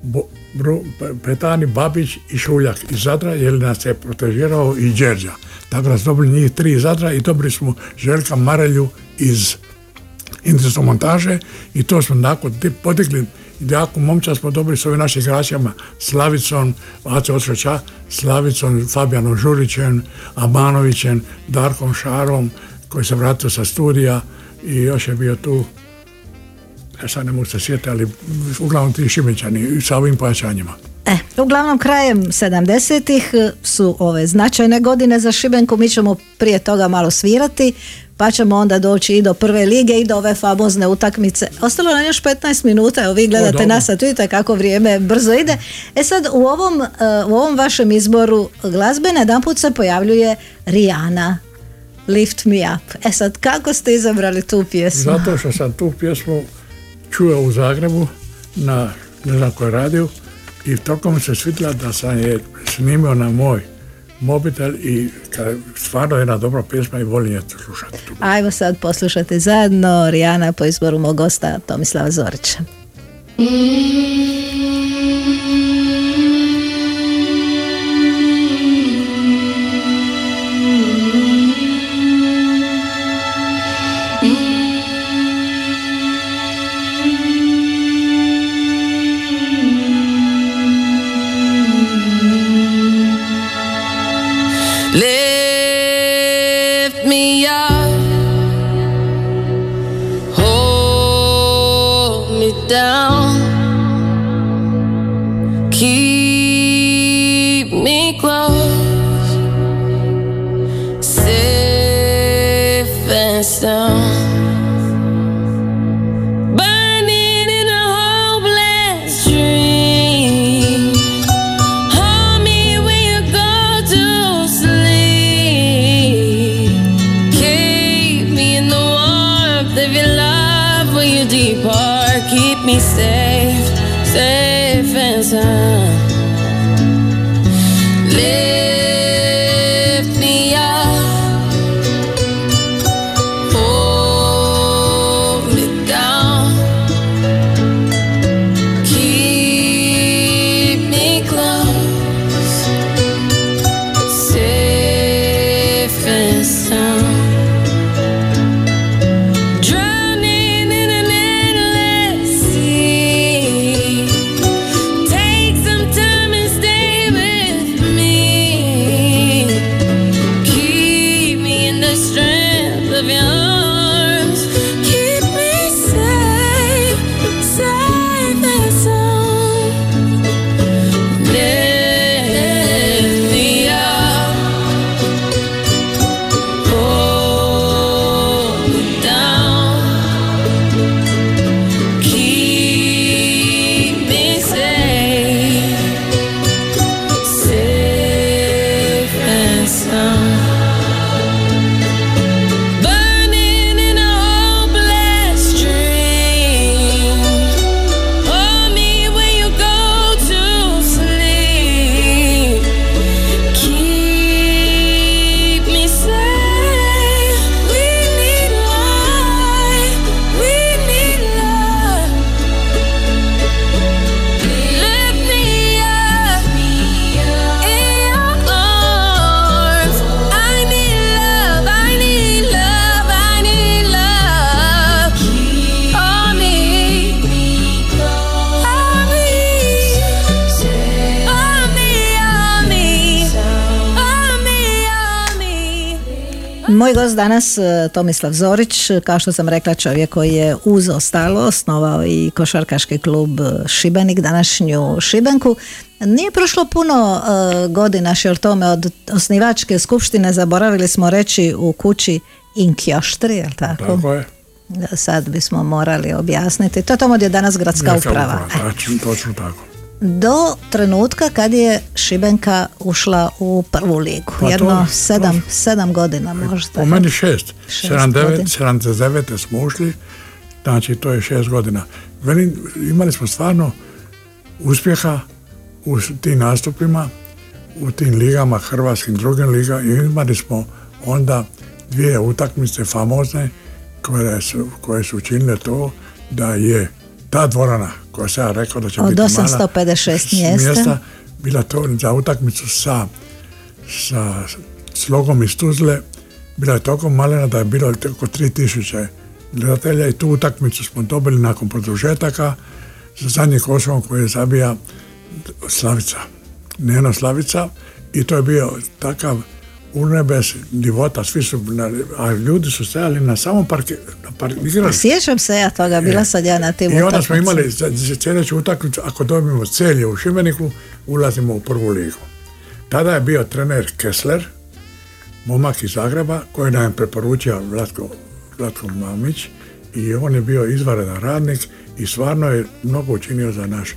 Bo, Bru, Petani Babić i Šuljak iz Zadra, jer nas je protežirao i Đerđa. Tako da smo dobili njih tri iz Zadra i dobili smo Željka Marelju iz Industrijske montaže, i to smo nakon podigli jako momča smo dobili s ovim našim igračima Slavicom, Aco Otroča, Slavicom, Fabijanom Žurićem, Amanovićem, Darkom Šarom koji se vratio sa studija, i još je bio tu, ja sad ne mogu se sjetiti, ali uglavnom ti Šibenčani sa ovim pojačanjima. E, uglavnom krajem sedamdesetih su ove značajne godine za Šibenku, mi ćemo prije toga malo svirati, pa ćemo onda doći i do prve lige i do ove famozne utakmice. Ostalo nam još petnaest minuta, evo vi gledate o, nas, a tu vidite kako vrijeme brzo ide. E sad, u ovom, u ovom vašem izboru glazbe najedanput se pojavljuje Rihanna, Lift Me Up. E sad, kako ste izabrali tu pjesmu? Zato što sam tu pjesmu čuo u Zagrebu na ne znam koji radiju, i toliko mi se svidjela da sam je snimio na moj mobitel i stvarno jedna dobra pjesma i volim je slušati. Ajmo sad poslušati zajedno Rihanna po izboru mog gosta Tomislava Zorića. Moj gost danas, Tomislav Zorić, kao što sam rekla, čovjek koji je uz ostalo osnovao i košarkaški klub Šibenik, današnju Šibenku. Nije prošlo puno uh, godina še od tome, od osnivačke skupštine, zaboravili smo reći u kući Inkjoštri, je li tako? Tako je. Da, sad bismo morali objasniti. To je tamo gdje je danas gradska Neka uprava. uprava. E. Točno tako. Do trenutka kad je Šibenka ušla u prvu ligu, pa jedno to, sedam, to, sedam godina možda. Po meni šest, šest sedamdeset devete smo ušli, znači to je šest godina. Veli, imali smo stvarno uspjeha u tim nastupima, u tim ligama, hrvatskim drugim ligama, i imali smo onda dvije utakmice famozne koje su, koje su učinile to da je ta dvorana koja sam ja rekao da će od biti mala mjesta, bila to za utakmicu sa, sa slogom iz Tuzle, bila je toliko malena da je bilo oko tri tisuće gledatelja, i tu utakmicu smo dobili nakon produžetaka za zadnjim košom koji je zabija Slavica, njeno Slavica, i to je bio takav unebes divota, svi su, a ljudi su stajali na samom parkiru. Park, Sjećam se ja toga, bila sad ja na tim utakmicu. I onda smo imali sljedeću utakmicu, ako dobijemo Celje u Šibeniku, ulazimo u prvu ligu. Tada je bio trener Kessler, momak iz Zagreba, koji nam je preporučio Vlatko, Vlatko Mamić, i on je bio izvanredan radnik i stvarno je mnogo učinio za naš,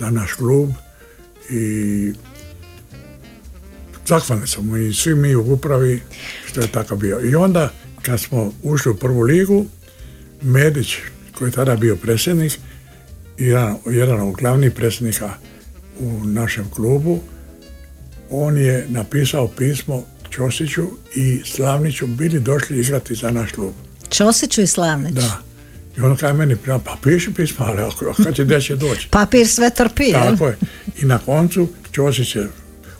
za naš klub, i zahvalni smo mu i svi mi u upravi što je tako bio. I onda kad smo ušli u prvu ligu, Medić, koji je tada bio predsjednik, jedan, jedan od glavnih predsjednika u našem klubu, on je napisao pismo Čosiću i Slavniću, bili došli igrati za naš klub. Čosiću i Slavniću? Da. I ono kada je meni prema, pa piši pismo, ali kada će deće doći. Papir sve trpi, jel? Tako je. I na koncu Čosić je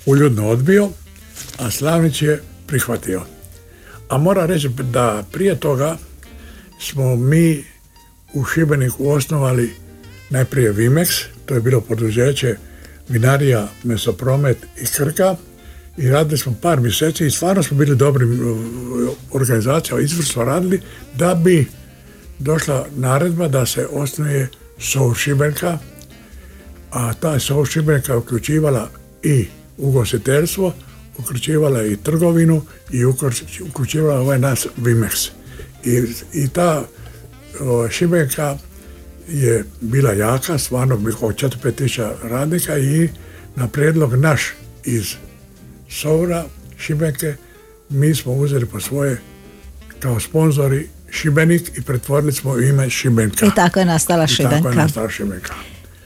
uljudno odbio, a Slavnić je prihvatio. A moram reći da prije toga smo mi u Šibeniku osnovali najprije Vimex, to je bilo poduzeće vinarija, mesopromet i Krka, i radili smo par mjeseci i stvarno smo bili dobri organizacija, izvrsno radili, da bi došla naredba da se osnuje Sov Šibenka, a ta Sov Šibenka uključivala i ugostiteljstvo, uključivala i trgovinu i uključivala ovaj nas Vimex. I, i ta o, Šibenka je bila jaka, stvarno bih od četiri do pet tisuća radnika, i na prijedlog naš iz Sovra, Šibenke, mi smo uzeli po svoje kao sponzori Šibenik i pretvorili smo ime Šibenka. I tako je nastala Šibenka. I tako je nastala Šibenka.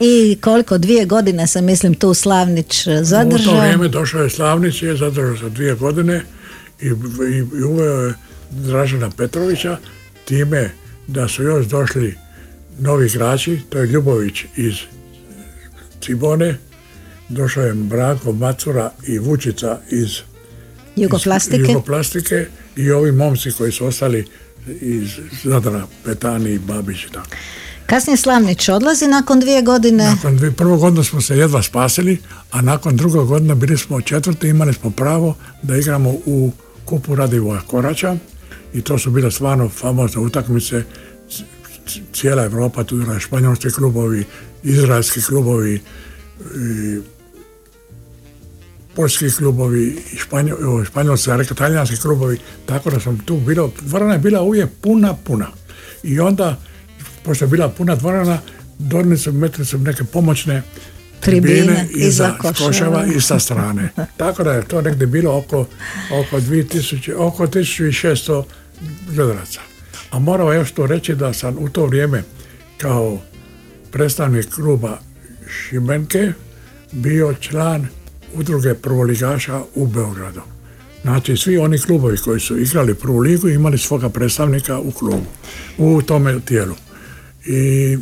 I koliko, dvije godine se, mislim, tu Slavnić zadržao? U to vrijeme došao je Slavnić i je zadržao se dvije godine i, i, i uveo je Dražena Petrovića, time da su još došli novi igrači, to je Ljubović iz Cibone, došao je Branko Macura i Vučica iz Jugoplastike, iz Jugoplastike i ovi momci koji su ostali iz Zadara, Petani Babić i tako. Kasnije Slavnić odlazi nakon dvije godine? Nakon dvije, prvo godinu smo se jedva spasili, a nakon drugog godina bili smo četvrti, imali smo pravo da igramo u Kupu Radivoja Koraća i to su bile stvarno famozne utakmice, cijela Evropa, tu je španjolski klubovi, izraelski klubovi, i poljski klubovi, španjol, španjolski, talijanski klubovi, tako da sam tu bilo, dvorana je bila uvijek puna, puna. I onda, pošto je bila puna dvorana, donijeli su, metili su neke pomoćne tribine iza koševa i sa strane. Tako da je to negdje bilo oko, oko dvije tisuće, oko tisuću šesto gledalaca. A morao još to reći da sam u to vrijeme kao predstavnik kluba Šibenke bio član udruge prvoligaša u Beogradu. Znači svi oni klubovi koji su igrali prvu ligu imali svoga predstavnika u klubu, u tome tijelu. I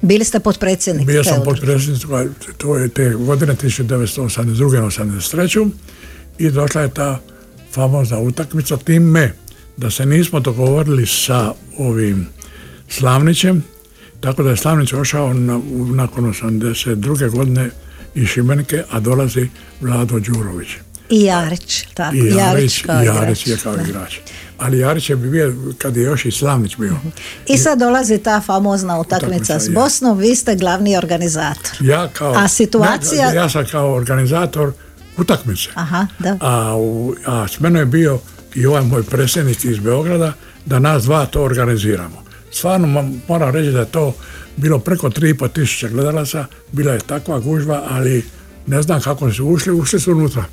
bili ste potpredsjednik? Bio sam potpredsjednik to je te godine tisuću devetsto osamdeset druge osamdeset treće i došla je ta famozna utakmica, time da se nismo dogovorili sa ovim Slavnićem, tako da je Slavnić ošao na, nakon osamdeset druge godine iz Šibenke, a dolazi Vlado Đurović. I Jarić, tako. I Jarić, Jarić, Jarić je kao da. Igrač. Ali Jarić je bio kad je još i Slavnić bio. I sad dolazi ta famozna utakmica s Bosnom, vi ste glavni organizator. Ja kao, a situacija... Ne, ja sam kao organizator utakmice. Aha, da. A, u, a s mene je bio i ovaj moj predsjednik iz Beograda, da nas dva to organiziramo. Stvarno moram reći da je to bilo preko tri i pol tisuće gledalaca, bila je takva gužva, ali ne znam kako su ušli, ušli su unutra.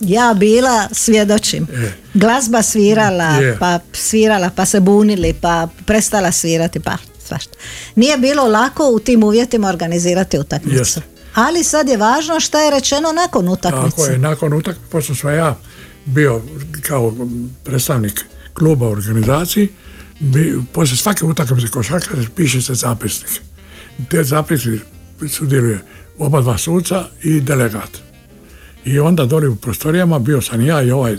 Ja bila, svjedočim. E. Glazba svirala, e. pa svirala, pa se bunili, pa prestala svirati, pa svašta. Nije bilo lako u tim uvjetima organizirati utakmicu. Yes. Ali sad je važno šta je rečeno nakon utakmice. Tako je, nakon utakmice, pošto sam ja bio kao predstavnik kluba u organizaciji, bi, poslije svake utakmice košarka piše se zapisnik. Te zapisnik sudjeluje oba dva suca i delegat. I onda doli u prostorijama, bio sam ja i ovaj,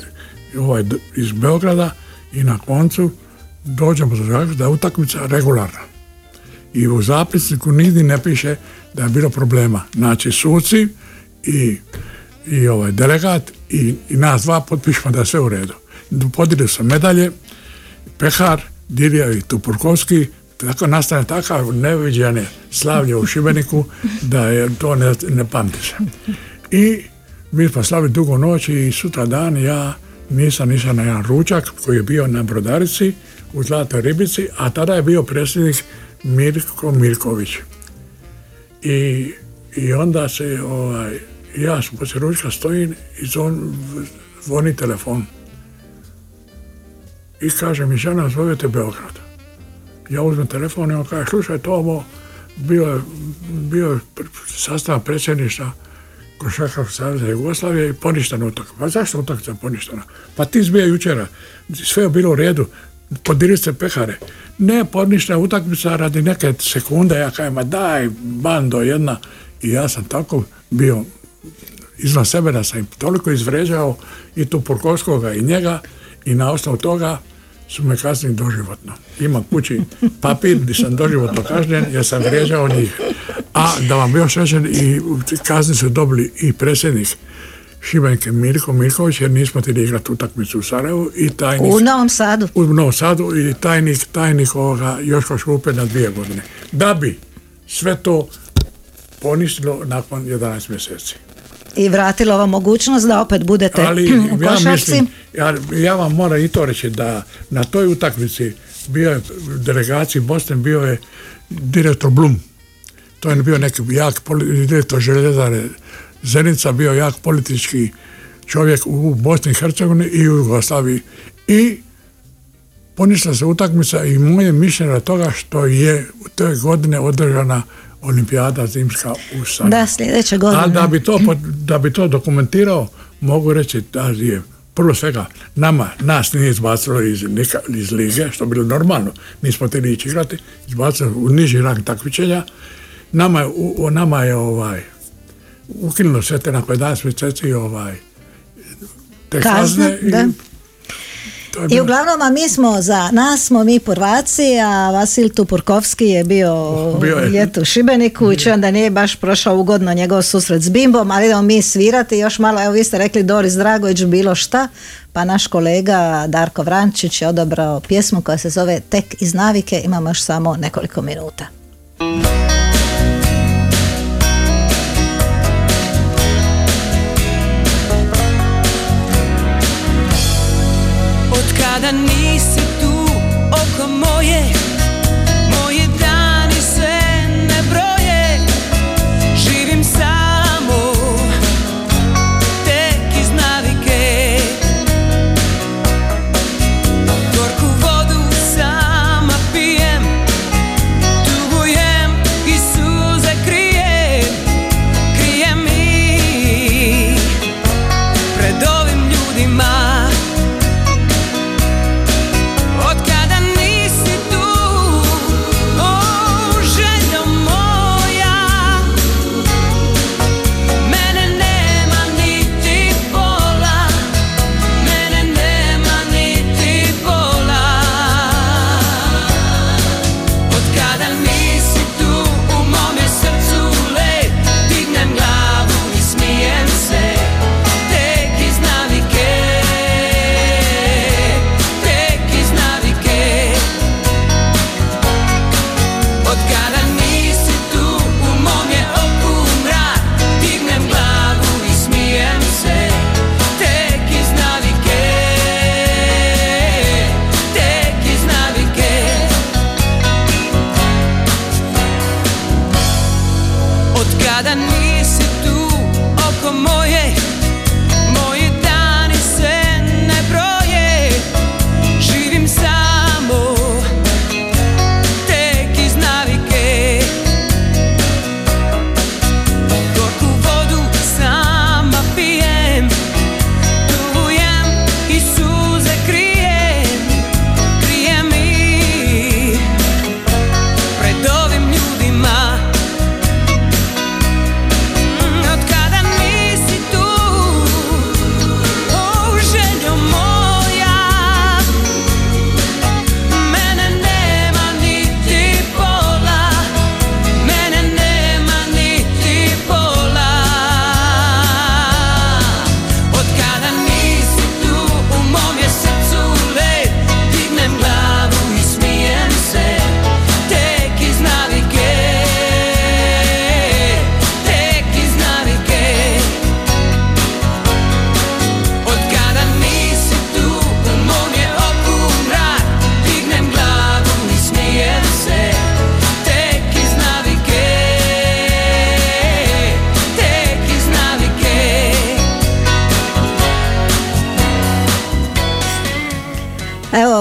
ovaj iz Beograda, i na koncu dođemo do toga da je utakmica regularna. I u zapisniku nigdje ne piše da je bilo problema. Znači suci i, i ovaj delegat i, i nas dva potpišemo da je sve u redu. Podelio sam medalje, pehar, Dirija i Tupurkovski, tako nastane takav neviđene slavlje u Šibeniku da je to ne, ne pamti se. I mi smo slavili dugo noć i sutra dan ja nisam išao na jedan ručak koji je bio na Brodarici u Zlatoj ribici, a tada je bio predsjednik Mirko Mirković. I, i onda se ovaj, ja sam poslije ručka stojim i zvon, zvoni telefon. I kaže mi žena, zovete Beograd. Ja uzmem telefon i on kaže, slušaj Tomo, bio je, bio je sastav predsjedništva Košarkaškog saveza Jugoslavije i poništena utakmica. Pa zašto utakmica poništena? Pa ti zbije jučera, sve je bilo u redu, podirili se pehare. Ne, poništena utakmica radi neke sekunde, ja kajem, ma daj, bando jedna. I ja sam tako bio izvan sebe da sam im toliko izvređao i tu Purkovskoga i njega i na osnovu toga su me kaznili doživotno. Imam kući papir gdje sam doživotno kažnjen jer sam vrijeđao njih. A da vam još rečem, i kazni su dobili i predsjednik Šibenke Mirko Mirković jer nismo tili igrati utakmicu u Sarajevu i tajnik... U Novom Sadu. U Novom Sadu i tajnik, tajnik ovoga Joško Šupe na dvije godine. Da bi sve to poništilo nakon jedanaest mjeseci. I vratilo vam mogućnost da opet budete ali, u košarci. Ja, mislim, ja, ja vam moram i to reći da na toj utakmici bio je u delegaciji Bosne, bio je direktor Blum. To je bio neki jak direktor Željezare Zenica, bio jak politički čovjek u Bosni i Hercegovini i u Jugoslaviji. I ponišla se utakmica i moje mišljenje od toga što je u toj godine održana Olimpijada zimska u Sarajevu. Da, sljedeće godine. A da bi to, da bi to dokumentirao, mogu reći da je prvo svega nama, nas nije izbacilo iz, nika, iz lige, što je bilo normalno, nismo tijeli ići igrati, izbacilo u niži rang takvičenja. Nama je, u, nama je ovaj, ukinulo sve te nakon jedanaest mjeseci ovaj, te kazne. kazne i, I uglavnom, a mi smo, za nas smo mi prvaci, a Vasil Tupurkovski je bio, bio je. Ljetu u Šibeniku i čujem da nije baš prošao ugodno njegov susret s Bimbom, ali idemo mi svirati još malo, evo vi ste rekli Doris Dragović bilo šta, pa naš kolega Darko Vrančić je odabrao pjesmu koja se zove Tek iz navike, imamo još samo nekoliko minuta. Da nisi tu oko moje, moji dani se ne broje, živim samo tek iz navike. Gorku vodu sama pijem, tugujem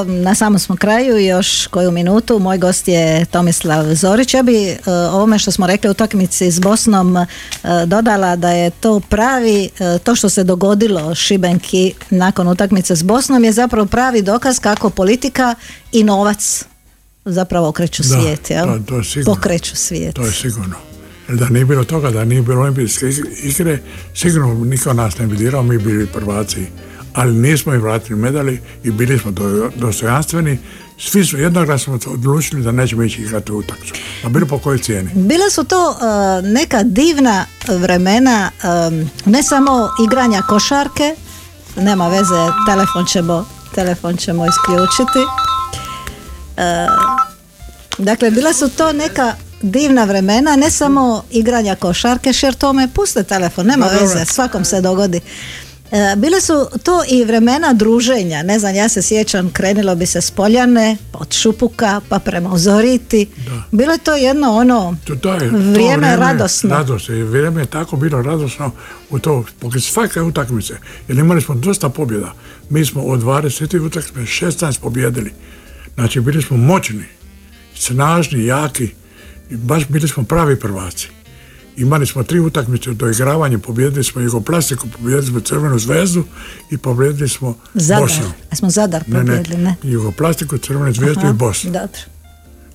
Evo, na samom smo kraju, još koju minutu. Moj gost je Tomislav Zorić. Ja bi e, ovome što smo rekli u utakmici s Bosnom e, dodala da je to pravi, e, to što se dogodilo Šibenki nakon utakmice s Bosnom je zapravo pravi dokaz kako politika i novac zapravo okreću da, svijet. Ja? To, to je sigurno. Pokreću svijet. To je sigurno. Da nije bilo toga, da nije bilo olimpijske igre, sigurno niko nas ne bi dirao, mi bili prvaci. Ali nismo i vratili medalje i bili smo do, dostojanstveni. Svi su jednoglasno odlučili da nećemo ići igrati u utakmicu. A bilo po kojoj cijeni? Bila su to uh, neka divna vremena, um, ne samo igranja košarke, nema veze, telefon ćemo, telefon ćemo isključiti. Uh, dakle, bila su to neka divna vremena, ne samo igranja košarke, jer tome puste telefon, nema no, veze, svakom se dogodi. Bile su to i vremena druženja, ne znam, ja se sjećam, krenilo bi se s Poljane, od Šupuka, pa prema Uzoriti. Da. Bilo je to jedno ono to, to je, to vrijeme, vrijeme radosno. Radost, vrijeme je tako bilo radosno u to, pogled svake utakmice, jer imali smo dosta pobjeda. Mi smo od dvadeset utakmice šesnaest pobjedili. Znači bili smo moćni, snažni, jaki, baš bili smo pravi prvaci. Imali smo tri utakmice do igravanja, pobjedili smo Jugoplastiku, pobjedili smo Crvenu zvezdu i pobjedili smo Zadar. Bosnu. A smo Zadar pobjedili, ne? ne? Jugoplastiku, Crvenu zvezdu Aha, i Bosnu. Dobro.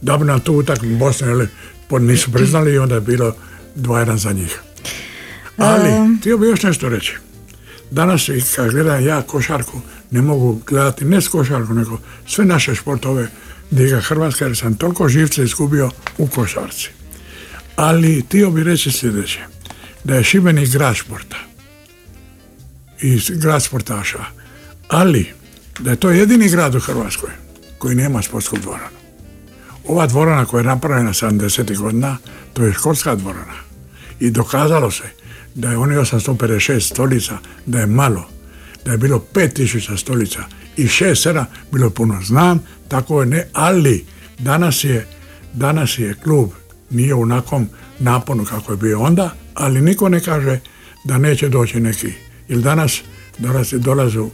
Da bi nam tu utakmicu Bosnu, jel, nisu priznali i onda je bilo dva jedan za njih. Ali, um... htio bih još nešto reći. Danas, kad gledam ja košarku, ne mogu gledati ne s košarku, nego sve naše sportove gdje igra Hrvatska, jer sam toliko živce izgubio u košarci. Ali htio bih reći sljedeće, da je Šibenik grad sporta i grad sportaša, ali da je to jedini grad u Hrvatskoj koji nema sportsku dvoranu. Ova dvorana koja je napravljena sedamdesetih godina, to je školska dvorana i dokazalo se da je oni osamsto pedeset šest stolica, da je malo, da je bilo pet tisuća stolica i šest sedam bilo puno, znam, tako je ne, ali danas je, danas je klub nije u onakvom naponu kako je bio onda, ali niko ne kaže da neće doći neki. Jer danas, danas dolazu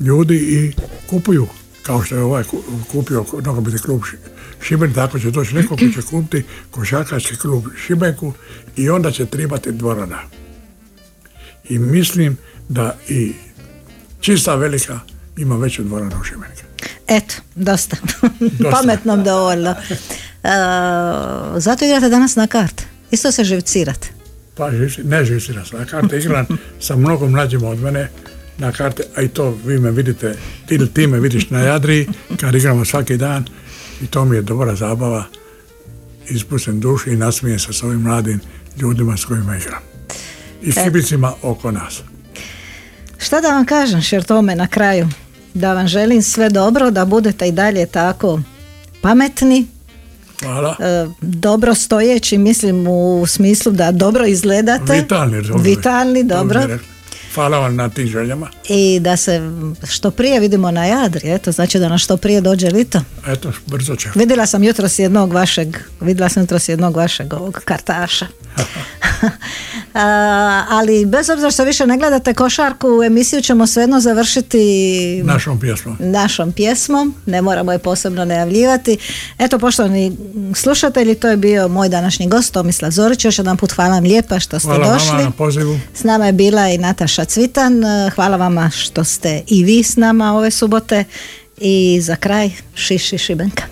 ljudi i kupuju, kao što je ovaj kupio nogometni klub Šibenik, tako će doći neko koji će kupiti košarkaški klub Šibeniku i onda će trebati dvorana. I mislim da i čista velika ima veću dvoranu u Šibeniku. Eto, dosta. dosta. Pametnom dovoljno. E, zato igrate danas na kart. Isto se živcirate. Pa ne živciram se na karte. Igram sa mnogo mlađima od mene na karte, a i to vi me vidite, ti, ti me vidiš na Jadri, kad igramo svaki dan i to mi je dobra zabava. Ispustim dušu i nasmijem se s ovim mladim ljudima s kojima igram. I kibicima oko nas. Šta da vam kažem, Šertome, na kraju? Da vam želim sve dobro, da budete i dalje tako pametni. Hvala. E, dobro stojeći, mislim u smislu da dobro izgledate. Vitalni, dobro. Vitalni, dobro. dobro. Hvala vam na tim željama. I da se što prije vidimo na Jadri, eto, znači da nam što prije dođe lito. Eto, brzo će. Vidjela sam jutros jednog vašeg, vidjela sam jutros jednog vašeg ovog kartaša. A, ali bez obzira što više ne gledate košarku, u emisiju ćemo svejedno završiti našom pjesmom. Našom pjesmom, ne moramo je posebno najavljivati. Eto, poštovani slušatelji, to je bio moj današnji gost Tomislav Zorić. Još jedan put hvala vam lijepa što ste hvala došli. Hvala na pozivu. S nama je bila i Nataša Cvitan. Hvala vama što ste i vi s nama ove subote. I za kraj Šiši Šibenka.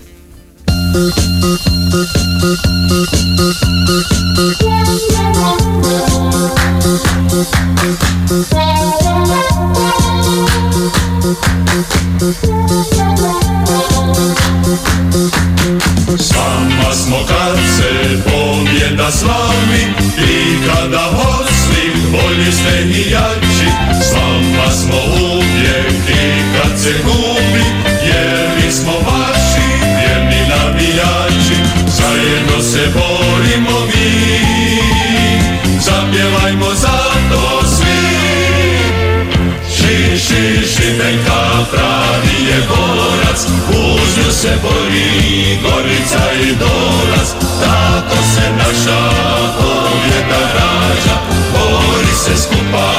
Sama smo kad se pobjeda slavi i kada oslim bolji ste i jači. Sama smo uvijek i kad se gubi jer mi smo vaši vjerni navijači. Zajedno se borimo mi, zapjevajmo zato svi. Ši, ši, Šibenka pravi je borac, uz nju se bori Gorica i Dolaz. Tako se naša pobjeda rađa, bori se skupa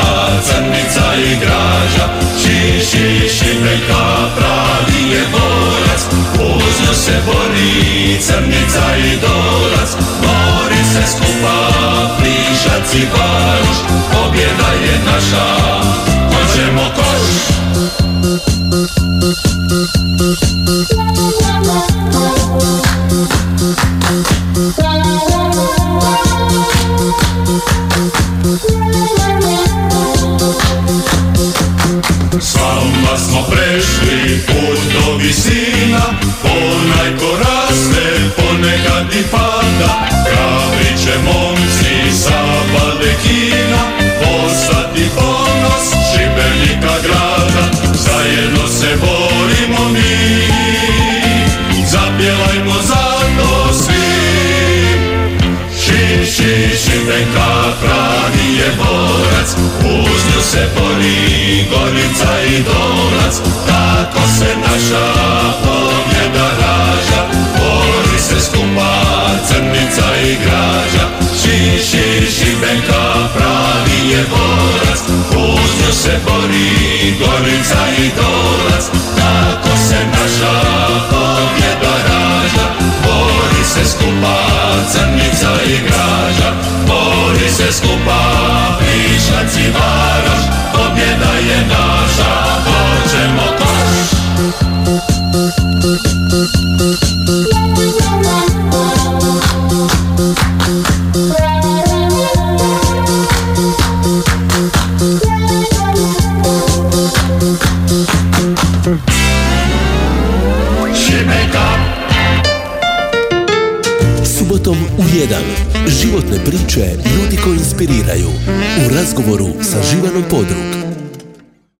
crnica igrača, ši, ši, šibenka, pravi je borac, uzno se bori, crnica i dolac, mori se skupa, plišac i baruš, pobjeda je naša, hoćemo koš! S vama smo prešli put do visina, onaj ko raste ponekad i pada, hrabri će momci sa Baldekina postati ponos Šibenika grada. Zajedno se borimo mi, zapjevajmo zato svi. Ši, ši, Šibenka pravi je borac, uz nju se bori Gorica i Dolac. Tako se naša pobjeda rađa, bori se skupa crnica i građa. Ši, ši, Šibenka pravi je borac, uz nju se bori Gorica i Dolac. Tako se naša pobjeda rađa, bori se skupa crnica i građa, bori se skupa pišac i varoš, pobjeda je naša, hoćemo koš! U jedan. Životne priče ljudi koji inspiriraju u razgovoru sa Živanom Podrug.